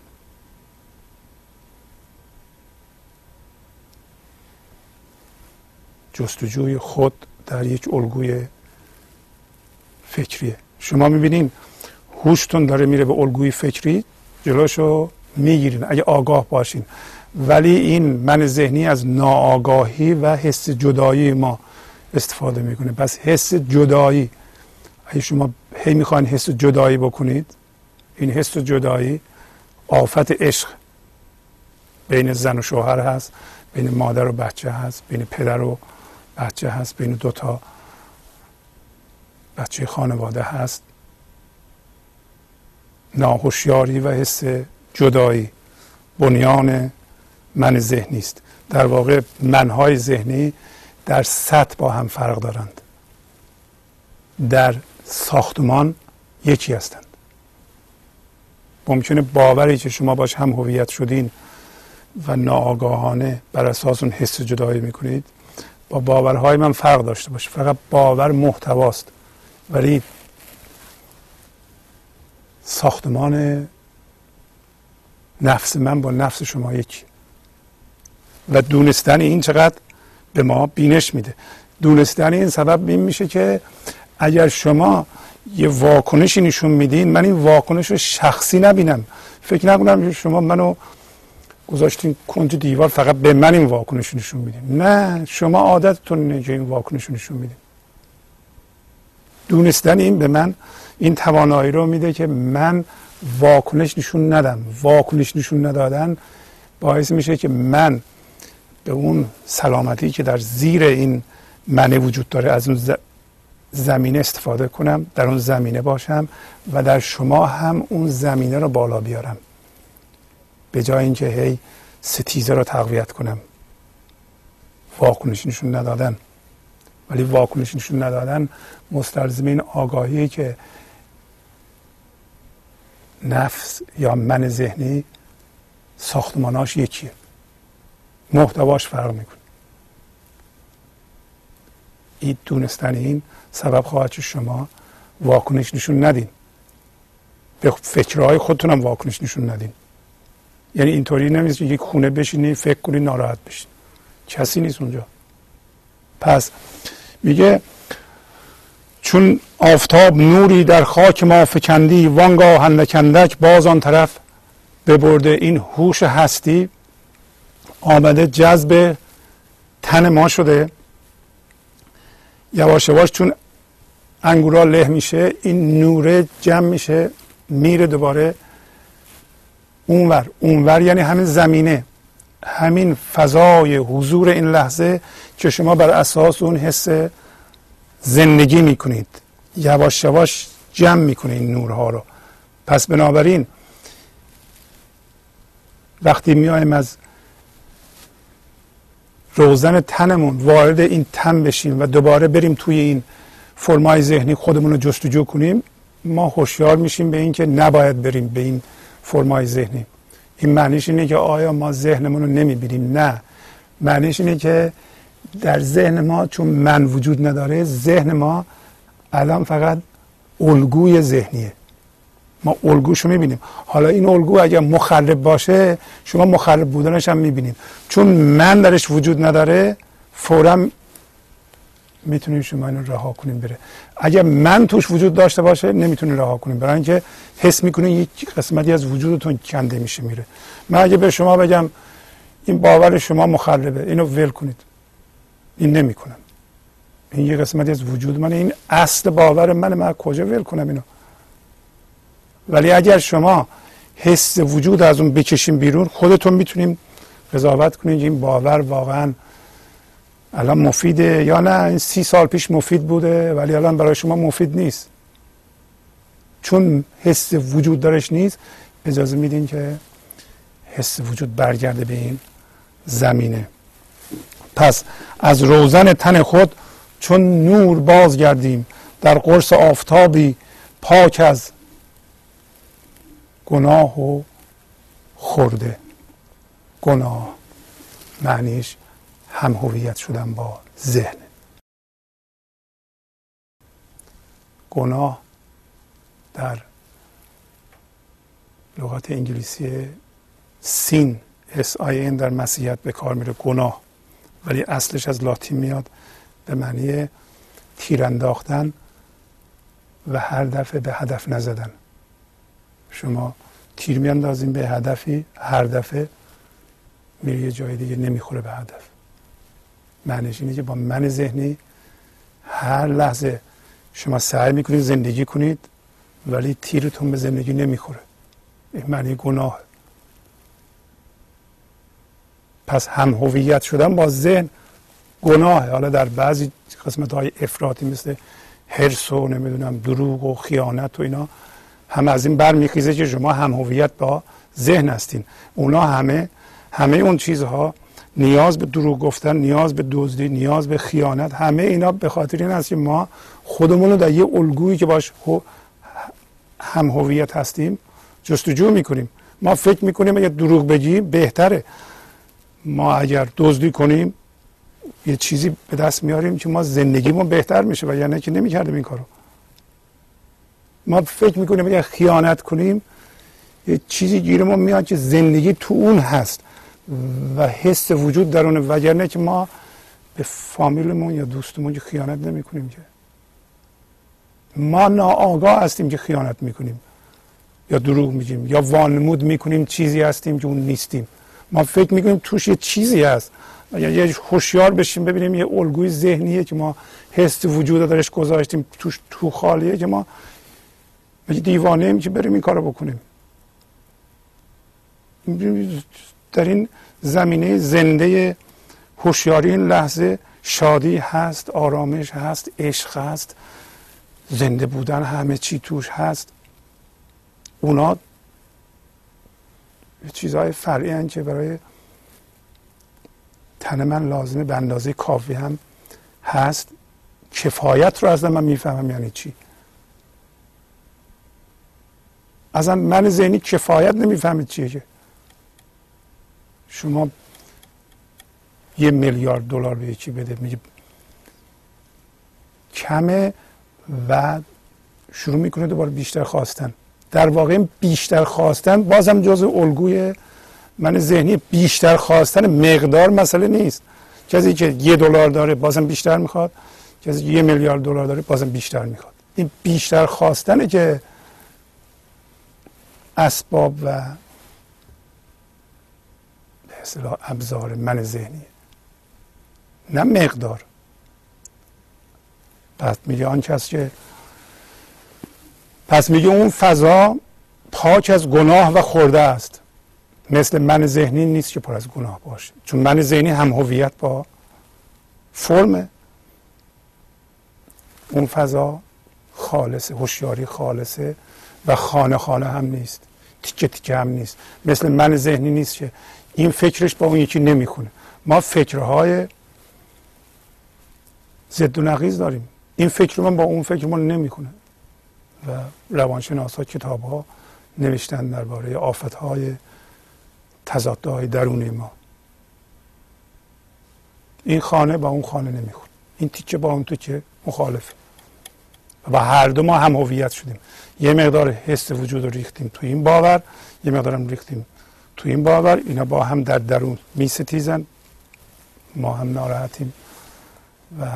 جستجوی خود در یک الگوی فکریه. شما میبینین هوشتون داره میره به الگوی فکری، جلوشو میگیرین اگه آگاه باشین. ولی این من ذهنی از ناآگاهی و حس جدایی ما استفاده میکنه. پس حس جدایی، اگه شما هی میخواین حس جدایی بکنید، این حس جدایی آفت عشق بین زن و شوهر هست، بین مادر و بچه هست، بین پدر و بچه هست، بین دوتا بچه خانواده هست. ناهوشیاری و حس جدایی بنیان من ذهنی است. در واقع منهای ذهنی در سطح با هم فرق دارند، در ساختمان یکی هستند. ممکنه باوری که شما باش هم هویت شدین و ناآگاهانه بر اساس اون حس جدایی میکنید با باورهای من فرق داشته باشه. فقط باور محتواست، ولی ساختمان نفس من با نفس شما یکی. و دونستن این چقدر به ما بینش میده. دونستن این سبب این میشه که اگر شما یه واکنشی نشون میدین، من این واکنش رو شخصی نبینم، فکر نکنم شما منو گذاشتین کنج دیوار فقط به من این واکنش نشون میدین. نه، شما عادتتون اینه که این واکنش نشون میدین. دونستن این به من این توانایی رو میده که من واکنش نشون ندم. واکنش نشون ندادن باعث میشه که من به اون سلامتی که در زیر این من وجود داره از اون زمینه استفاده کنم، در اون زمینه باشم و در شما هم اون زمینه رو بالا بیارم، به جای اینکه هی ستیزه رو تقویت کنم. واکنش نشون ندادن. ولی واکنش نشون ندادن مستلزم این آگاهی که نفس یا من ذهنی ساختماناش یکیه، محتواش فرق میکنه. این دونستن این سبب خواهد شد شما واکنش نشون ندین، به فکرهای خودتون هم واکنش نشون ندین. یعنی اینطوری نمیشه که یک خونه بشینی فکر کنی ناراحت بشین، کسی نیست اونجا. پس میگه چون آفتاب نوری در خاک ما فکندی، وانگاه اندکندک باز آن طرف ببرده. این هوش هستی آمده جذب تن ما شده، یواش یواش چون انگورا له میشه این نوره جمع میشه میره دوباره اونور اونور، یعنی همین زمینه، همین فضای حضور این لحظه که شما بر اساس اون حس زندگی میکنید، یواش یواش جمع میکنه این نورها رو. پس بنابراین وقتی میایم از روزن تنمون وارد این تن بشیم و دوباره بریم توی این فرمای ذهنی خودمون رو جستجو کنیم، ما هوشیار میشیم به اینکه نباید بریم به این فرمای ذهنی. این معنیش اینه که آیا ما ذهنمون رو نمیبینیم؟ نه، معنیش اینه که در ذهن ما چون من وجود نداره، ذهن ما الان فقط الگوی ذهنیه، ما الگوشو میبینیم. حالا این الگو اگر مخرب باشه شما مخرب بودنش هم میبینید، چون من درش وجود نداره فورا میتونید شما اینو رها کنین بره. اگر من توش وجود داشته باشه نمیتونید رها کنین، برای اینکه حس میکنین یک قسمتی از وجودتون کنده میشه میره. من اگه به شما بگم این باور شما مخربه، اینو ول کنید، این نمیکنم، این یه قسمتی از وجود من، این اصل باور من، من کجا ول کنم اینو؟ ولی اگر شما حس وجود از اون بکشیم بیرون، خودتون میتونیم قضاوت کنید این باور واقعا الان مفیده یا نه. این سی سال پیش مفید بوده ولی الان برای شما مفید نیست، چون حس وجود دارش نیست. اجازه میدین که حس وجود برگرده به این زمینه. پس از روزن تن خود چون نور بازگردیم، در قرص آفتابی پاک از گناه و خورده. گناه معنیش هم هویت شدن با ذهن. گناه در لغت انگلیسی سین، اس آی ان، در مسیحیت به کار میره گناه، ولی اصلش از لاتین میاد به معنی تیر انداختن و هر دفعه به هدف نزدن. شما تیر میاندازین به هدفی، هر دفعه میره یه جای دیگه، نمیخوره به هدف. معنیش اینه که با من ذهنی هر لحظه شما سعی میکنید زندگی کنید ولی تیرتون به زندگی نمیخوره. این معنی گناه. پس هم هویت شدن با ذهن گناه. حالا در بعضی قسمت‌های افراطی مثل حرص و نمیدونم دروغ و خیانت و اینا هم از این برمیخیزه که شما هم هویت با ذهن هستین. اونا همه همه اون چیزها، نیاز به دروغ گفتن، نیاز به دزدی، نیاز به خیانت، همه اینا به خاطر این است که ما خودمون رو در یه الگویی که باش هم هویت هستیم جستجو میکنیم. ما فکر میکنیم اگر دروغ بگیم بهتره، ما اگر دزدی کنیم یه چیزی به دست میاریم که ما زندگیمون بهتر میشه، و یعنی که نمیکردیم این کارو. ما فکر میکنیم اگر خیانت کنیم یه چیزی گیرمون میاد که زندگی تو اون هست و حس وجود درونه، وگرنه که ما به فامیلمون یا دوستمون که خیانت نمی کنیم. که ما ناآگاه هستیم که خیانت میکنیم یا دروغ میگیم یا وانمود میکنیم چیزی هستیم که اون نیستیم. ما فکر میکنیم توش یه چیزی هست. اگر یه هوشیار بشیم ببینیم یه الگوی ذهنیه که ما حس وجود درش گذاشتیم، توش تو خالیه که ما دیوانه ایم که بریم این کارو بکنیم. در این زمینه زنده هوشیاری این لحظه شادی هست، آرامش هست، عشق هست، زنده بودن، همه چی توش هست. اونا چیزهای فرعی هستند که برای تن من لازمه، به اندازه کافی هم هست. کفایت رو اصلا من میفهمم یعنی چی. اصلا من ذهنی کفایت نمیفهمید چیه. که شما یه میلیارد دلار به یکی بده میگه کمه و شروع میکنه دوباره بیشتر خواستن. در واقع بیشتر خواستن بازم جزء الگوی من ذهنی، بیشتر خواستن مقدار مسئله نیست. کسی که یه دلار داره بازم بیشتر میخواد، کسی که یه میلیارد دلار داره بازم بیشتر میخواد. این بیشتر خواستنه که اسباب و به اصطلاح ابزار من ذهنیه، نه مقدار. پس میگه آن کس که پس میگه اون فضا پاک از گناه و خورده است، مثل من ذهنی نیست که پر از گناه باشه، چون من ذهنی هم هویت با فرمه. اون فضا خالصه، هوشیاری خالصه و خانه خانه هم نیست، تیکه تیکه هم نیست، مثل من ذهنی نیست که این فکرش با اون یکی نمیخونه. ما فکرهای ضد و نقیض داریم، این فکر من با اون فکر من نمیخونه و روانشناسا کتاب‌ها نوشتن درباره آفت‌های تضادهای درونی ما. این خانه با اون خانه نمیخونه، این تیکه با اون تیکه مخالفه و هر دو ما هم هویت شدیم. یه مقدار حس وجود رو ریختیم تو این باور، یه مقدارم ریختیم تو این باور، اینا با هم در درون می‌ستیزن، ما هم ناراحتیم و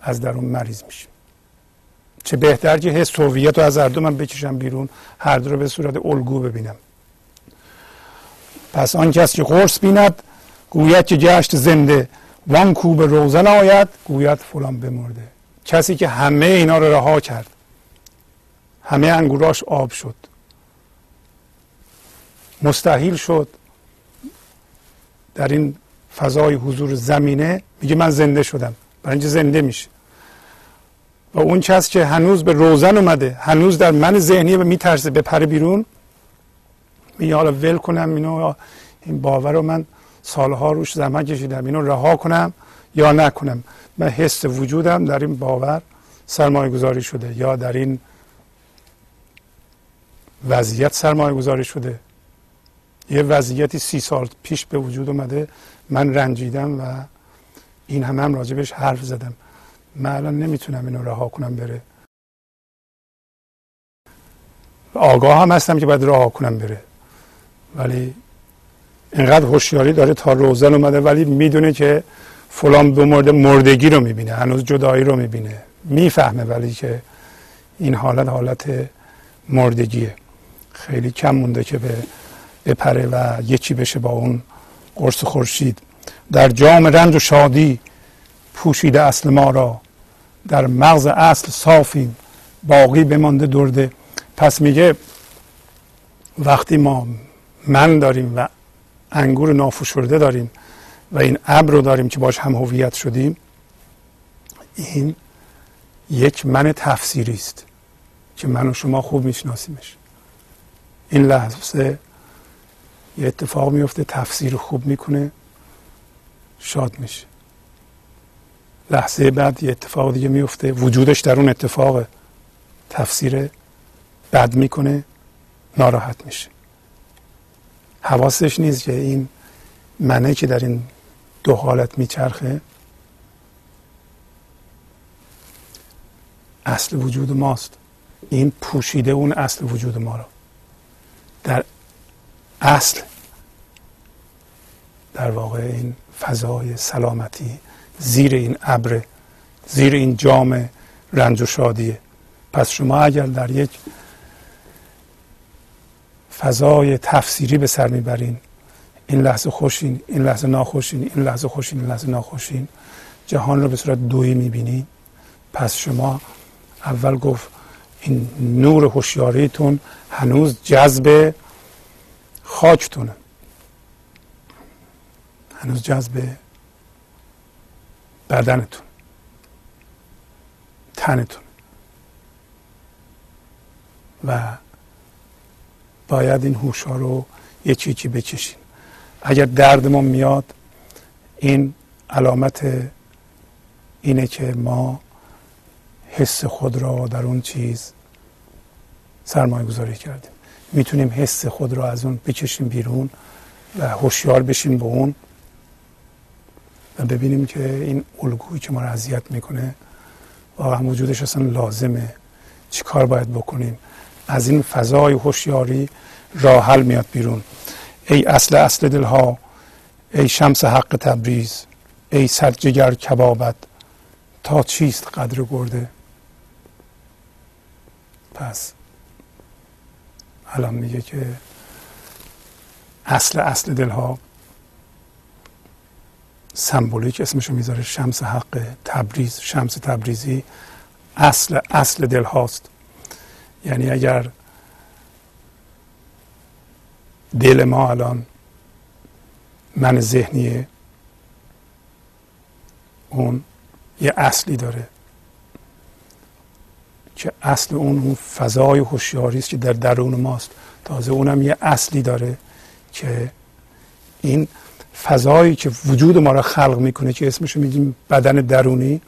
از درون مریض میشیم. چه بهتر که حس هویت رو از هر دو من بکشم بیرون، هر دو رو به صورت الگو ببینم. پس آن کس که قرص بیند گوید که گشت زنده، وان کو به روزن آید گوید فلان بمرده. کسی که همه اینا رو رها کرد، همه انگوراش آب شد، مستحیل شد در این فضای حضور زمینه، میگه من زنده شدم، برای اینکه زنده میشه. و اون کس که هنوز به روزن اومده، هنوز در من ذهنیه و میترسه بپره بیرون، میگه حالا ول کنم اینو، این باور رو من سالها روش زحمت کشیدم، اینو رها کنم یا نکنم. من حس وجودم در این باور سرمایه گذاری شده، یا در این وضعیت سرمایه گذاری شده. یه وضعیتی سی سال پیش به وجود اومده، من رنجیدم و این همه هم راجبش حرف زدم، من الان نمیتونم اینو رها کنم بره. آگاه هم هستم که باید رها کنم بره، ولی اینقدر هوشیاری داره تا روزن اومده، ولی میدونه که فلان بمرده، مردگی رو میبینه، هنوز جدایی رو میبینه، میفهمه ولی که این حالت حالت مردگیه. خیلی کم مونده که به بپره و یکی بشه با اون قرص خورشید. در جام رنج و شادی پوشیده اصل ما را، در مغز اصل صافیم باقی بمانده درده. پس میگه وقتی ما من داریم و انگور نافشرده داریم و این ابر رو داریم که باش هم هویت شدیم، این یک من تفسیری است که من و شما خوب میشناسیمش. این لحظه یه اتفاق میفته، تفسیر خوب میکنه، شاد میشه. لحظه بعد یه اتفاق دیگه میفته، وجودش در اون اتفاق تفسیر بد میکنه، ناراحت میشه. حواسش نیست که این منه که در این دو حالت میچرخه اصل وجود ماست. این پوشیده اون اصل وجود ما را، در اصل در واقع این فضای سلامتی زیر این ابر، زیر این جام رنج و شادیه. پس شما اگر در یک فضای تفسیری به سر میبرین، این لحظه خوشین، این لحظه ناخوشین، این لحظه خوشین، این لحظه ناخوشین، جهان رو به صورت دویی میبینین. پس شما اول گفت این نور هوشیاریتون هنوز جذب خاکتونه، هنوز جذب بدنتون، تنتون، و باید این هوش‌ها رو یکی یکی بکشین. اگر دردمون میاد، این علامت اینه که ما حس خود را در اون چیز سرمایه گذاری کردیم. میتونیم حس خود را از اون بکشیم بیرون و هوشیار بشیم به اون و ببینیم که این الگویی که ما را اذیت میکنه واقعا وجودش اصلا لازمه، چیکار باید بکنیم؟ از این فضای هوشیاری راه حل میاد بیرون. ای اصل اصل دلها، ای شمس حق تبریز، ای سرجگر کبابت، تا چیست قدر گرده؟ پس الان میگه که اصل اصل دلها، سمبولیک اسمشو میذاره شمس حق تبریز، شمس تبریزی اصل اصل دل هاست. یعنی اگر دل ما الان من ذهنیه، اون یه اصلی داره که اصل اون اون فضای هوشیاری است که در درون ماست. تازه اونم یه اصلی داره که این فضایی که وجود ما را خلق میکنه که اسمشو میگیم بدن درونی،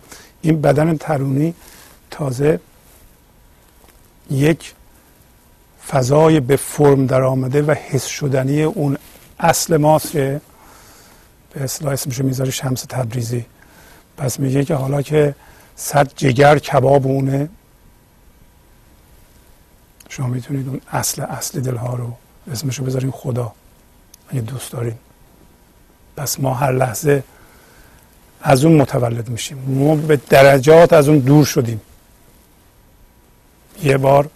این بدن درونی تازه یک فضای به فرم در آمده و حس شدنی اون اصل ماست که به اصطلاح اسمشو میذاره شمس تبریزی. پس میگه که حالا که صد جگر کباب اونه، شما میتونید اون اصل اصل دلها رو اسمشو بذارین خدا اگه دوست دارین. پس ما هر لحظه از اون متولد میشیم، ما به درجات از اون دور شدیم. یه بار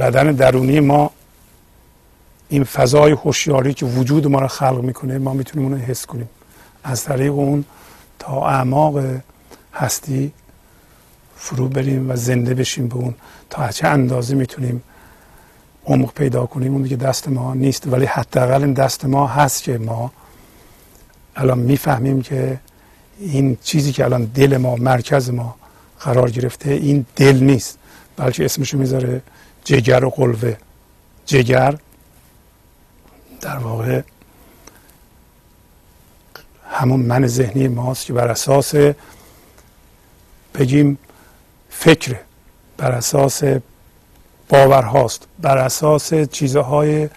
بدن درونی ما این فضای هوشیاری که وجود ما رو خلق میکنه، ما میتونیم اون رو حس کنیم، از طریق اون تا اعماق هستی فرو بریم و زنده بشیم به اون. تا چه اندازه میتونیم عمق پیدا کنیم اون دیگه دست ما نیست، ولی حداقل این دست ما هست که ما الان میفهمیم که این چیزی که الان دل ما، مرکز ما قرار گرفته، این دل نیست، بلکه اسمشو میذاره جگر و قلوه. جگر در واقع همون من ذهنی ماست که بر اساس بگیم فکر، بر اساس باورهاست، بر اساس چیزهای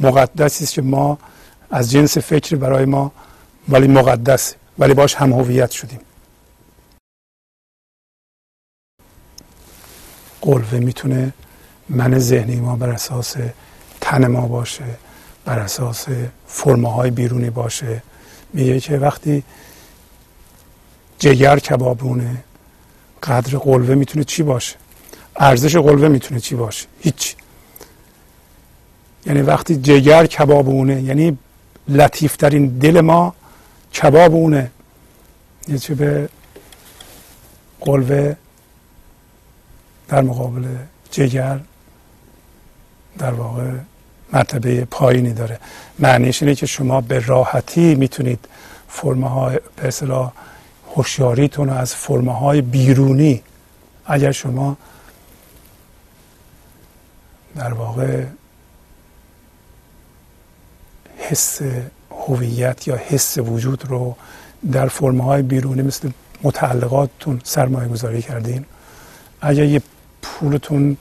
مقدسی است که ما از جنس فکر برای ما ولی مقدس، ولی باش هم هویت شدیم. قلوه میتونه من ذهنی ما بر اساس تن ما باشه، بر اساس فرم‌های بیرونی باشه. میگه که وقتی جگر کبابونه، قدر قلوه میتونه چی باشه؟ ارزش قلوه میتونه چی باشه؟ هیچ. یعنی وقتی جگر کبابونه، یعنی لطیفترین دل ما کبابونه، یه چه به قلوه در مقابل جگر در واقع مرتبه پایینی داره. معنیش اینه که شما به راحتی میتونید فرم‌های به اصطلاح هوشیاریتون از فرم‌های بیرونی، اگر شما در واقع حس هویت یا حس وجود رو در فرم‌های بیرونی مثل متعلقاتتون سرمایه گذاری کردین، اگر یه پولتون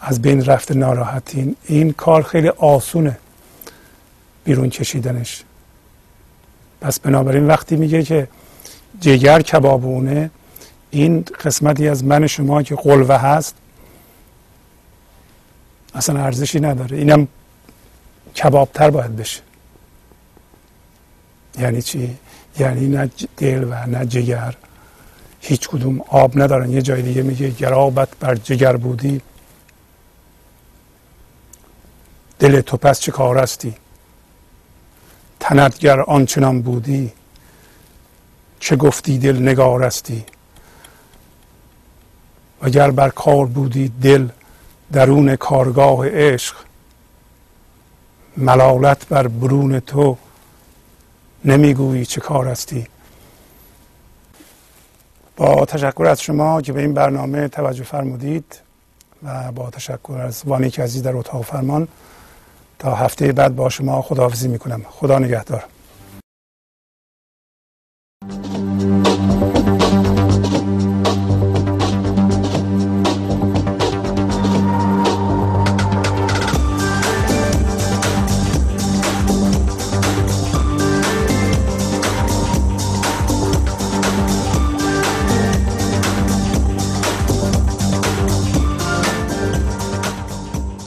از بین رفته ناراحتین، این کار خیلی آسونه بیرون کشیدنش. پس بنابراین وقتی میگه که جگر کبابونه، این قسمتی از من شما که قلوه هست اصلا ارزشی نداره، اینم کبابتر باید بشه. یعنی چی؟ یعنی نه دل و نه جگر هیچ کدوم آب ندارن. یه جای دیگه میگه گر آبت بر جگر بودی، دل تو پس چه کار استی؟ تنت گر آنچنان بودی، چه گفتی دل نگار استی؟ و گر بر کار بودی دل درون کارگاه عشق، ملالت بر برون تو نمیگویی چه کار استی. با تشکر از شما که به این برنامه توجه فرمودید و با تشکر از وانیک عزیز در اتاق فرمان، تا هفته بعد با شما خداحافظی میکنم. خدا نگهدار.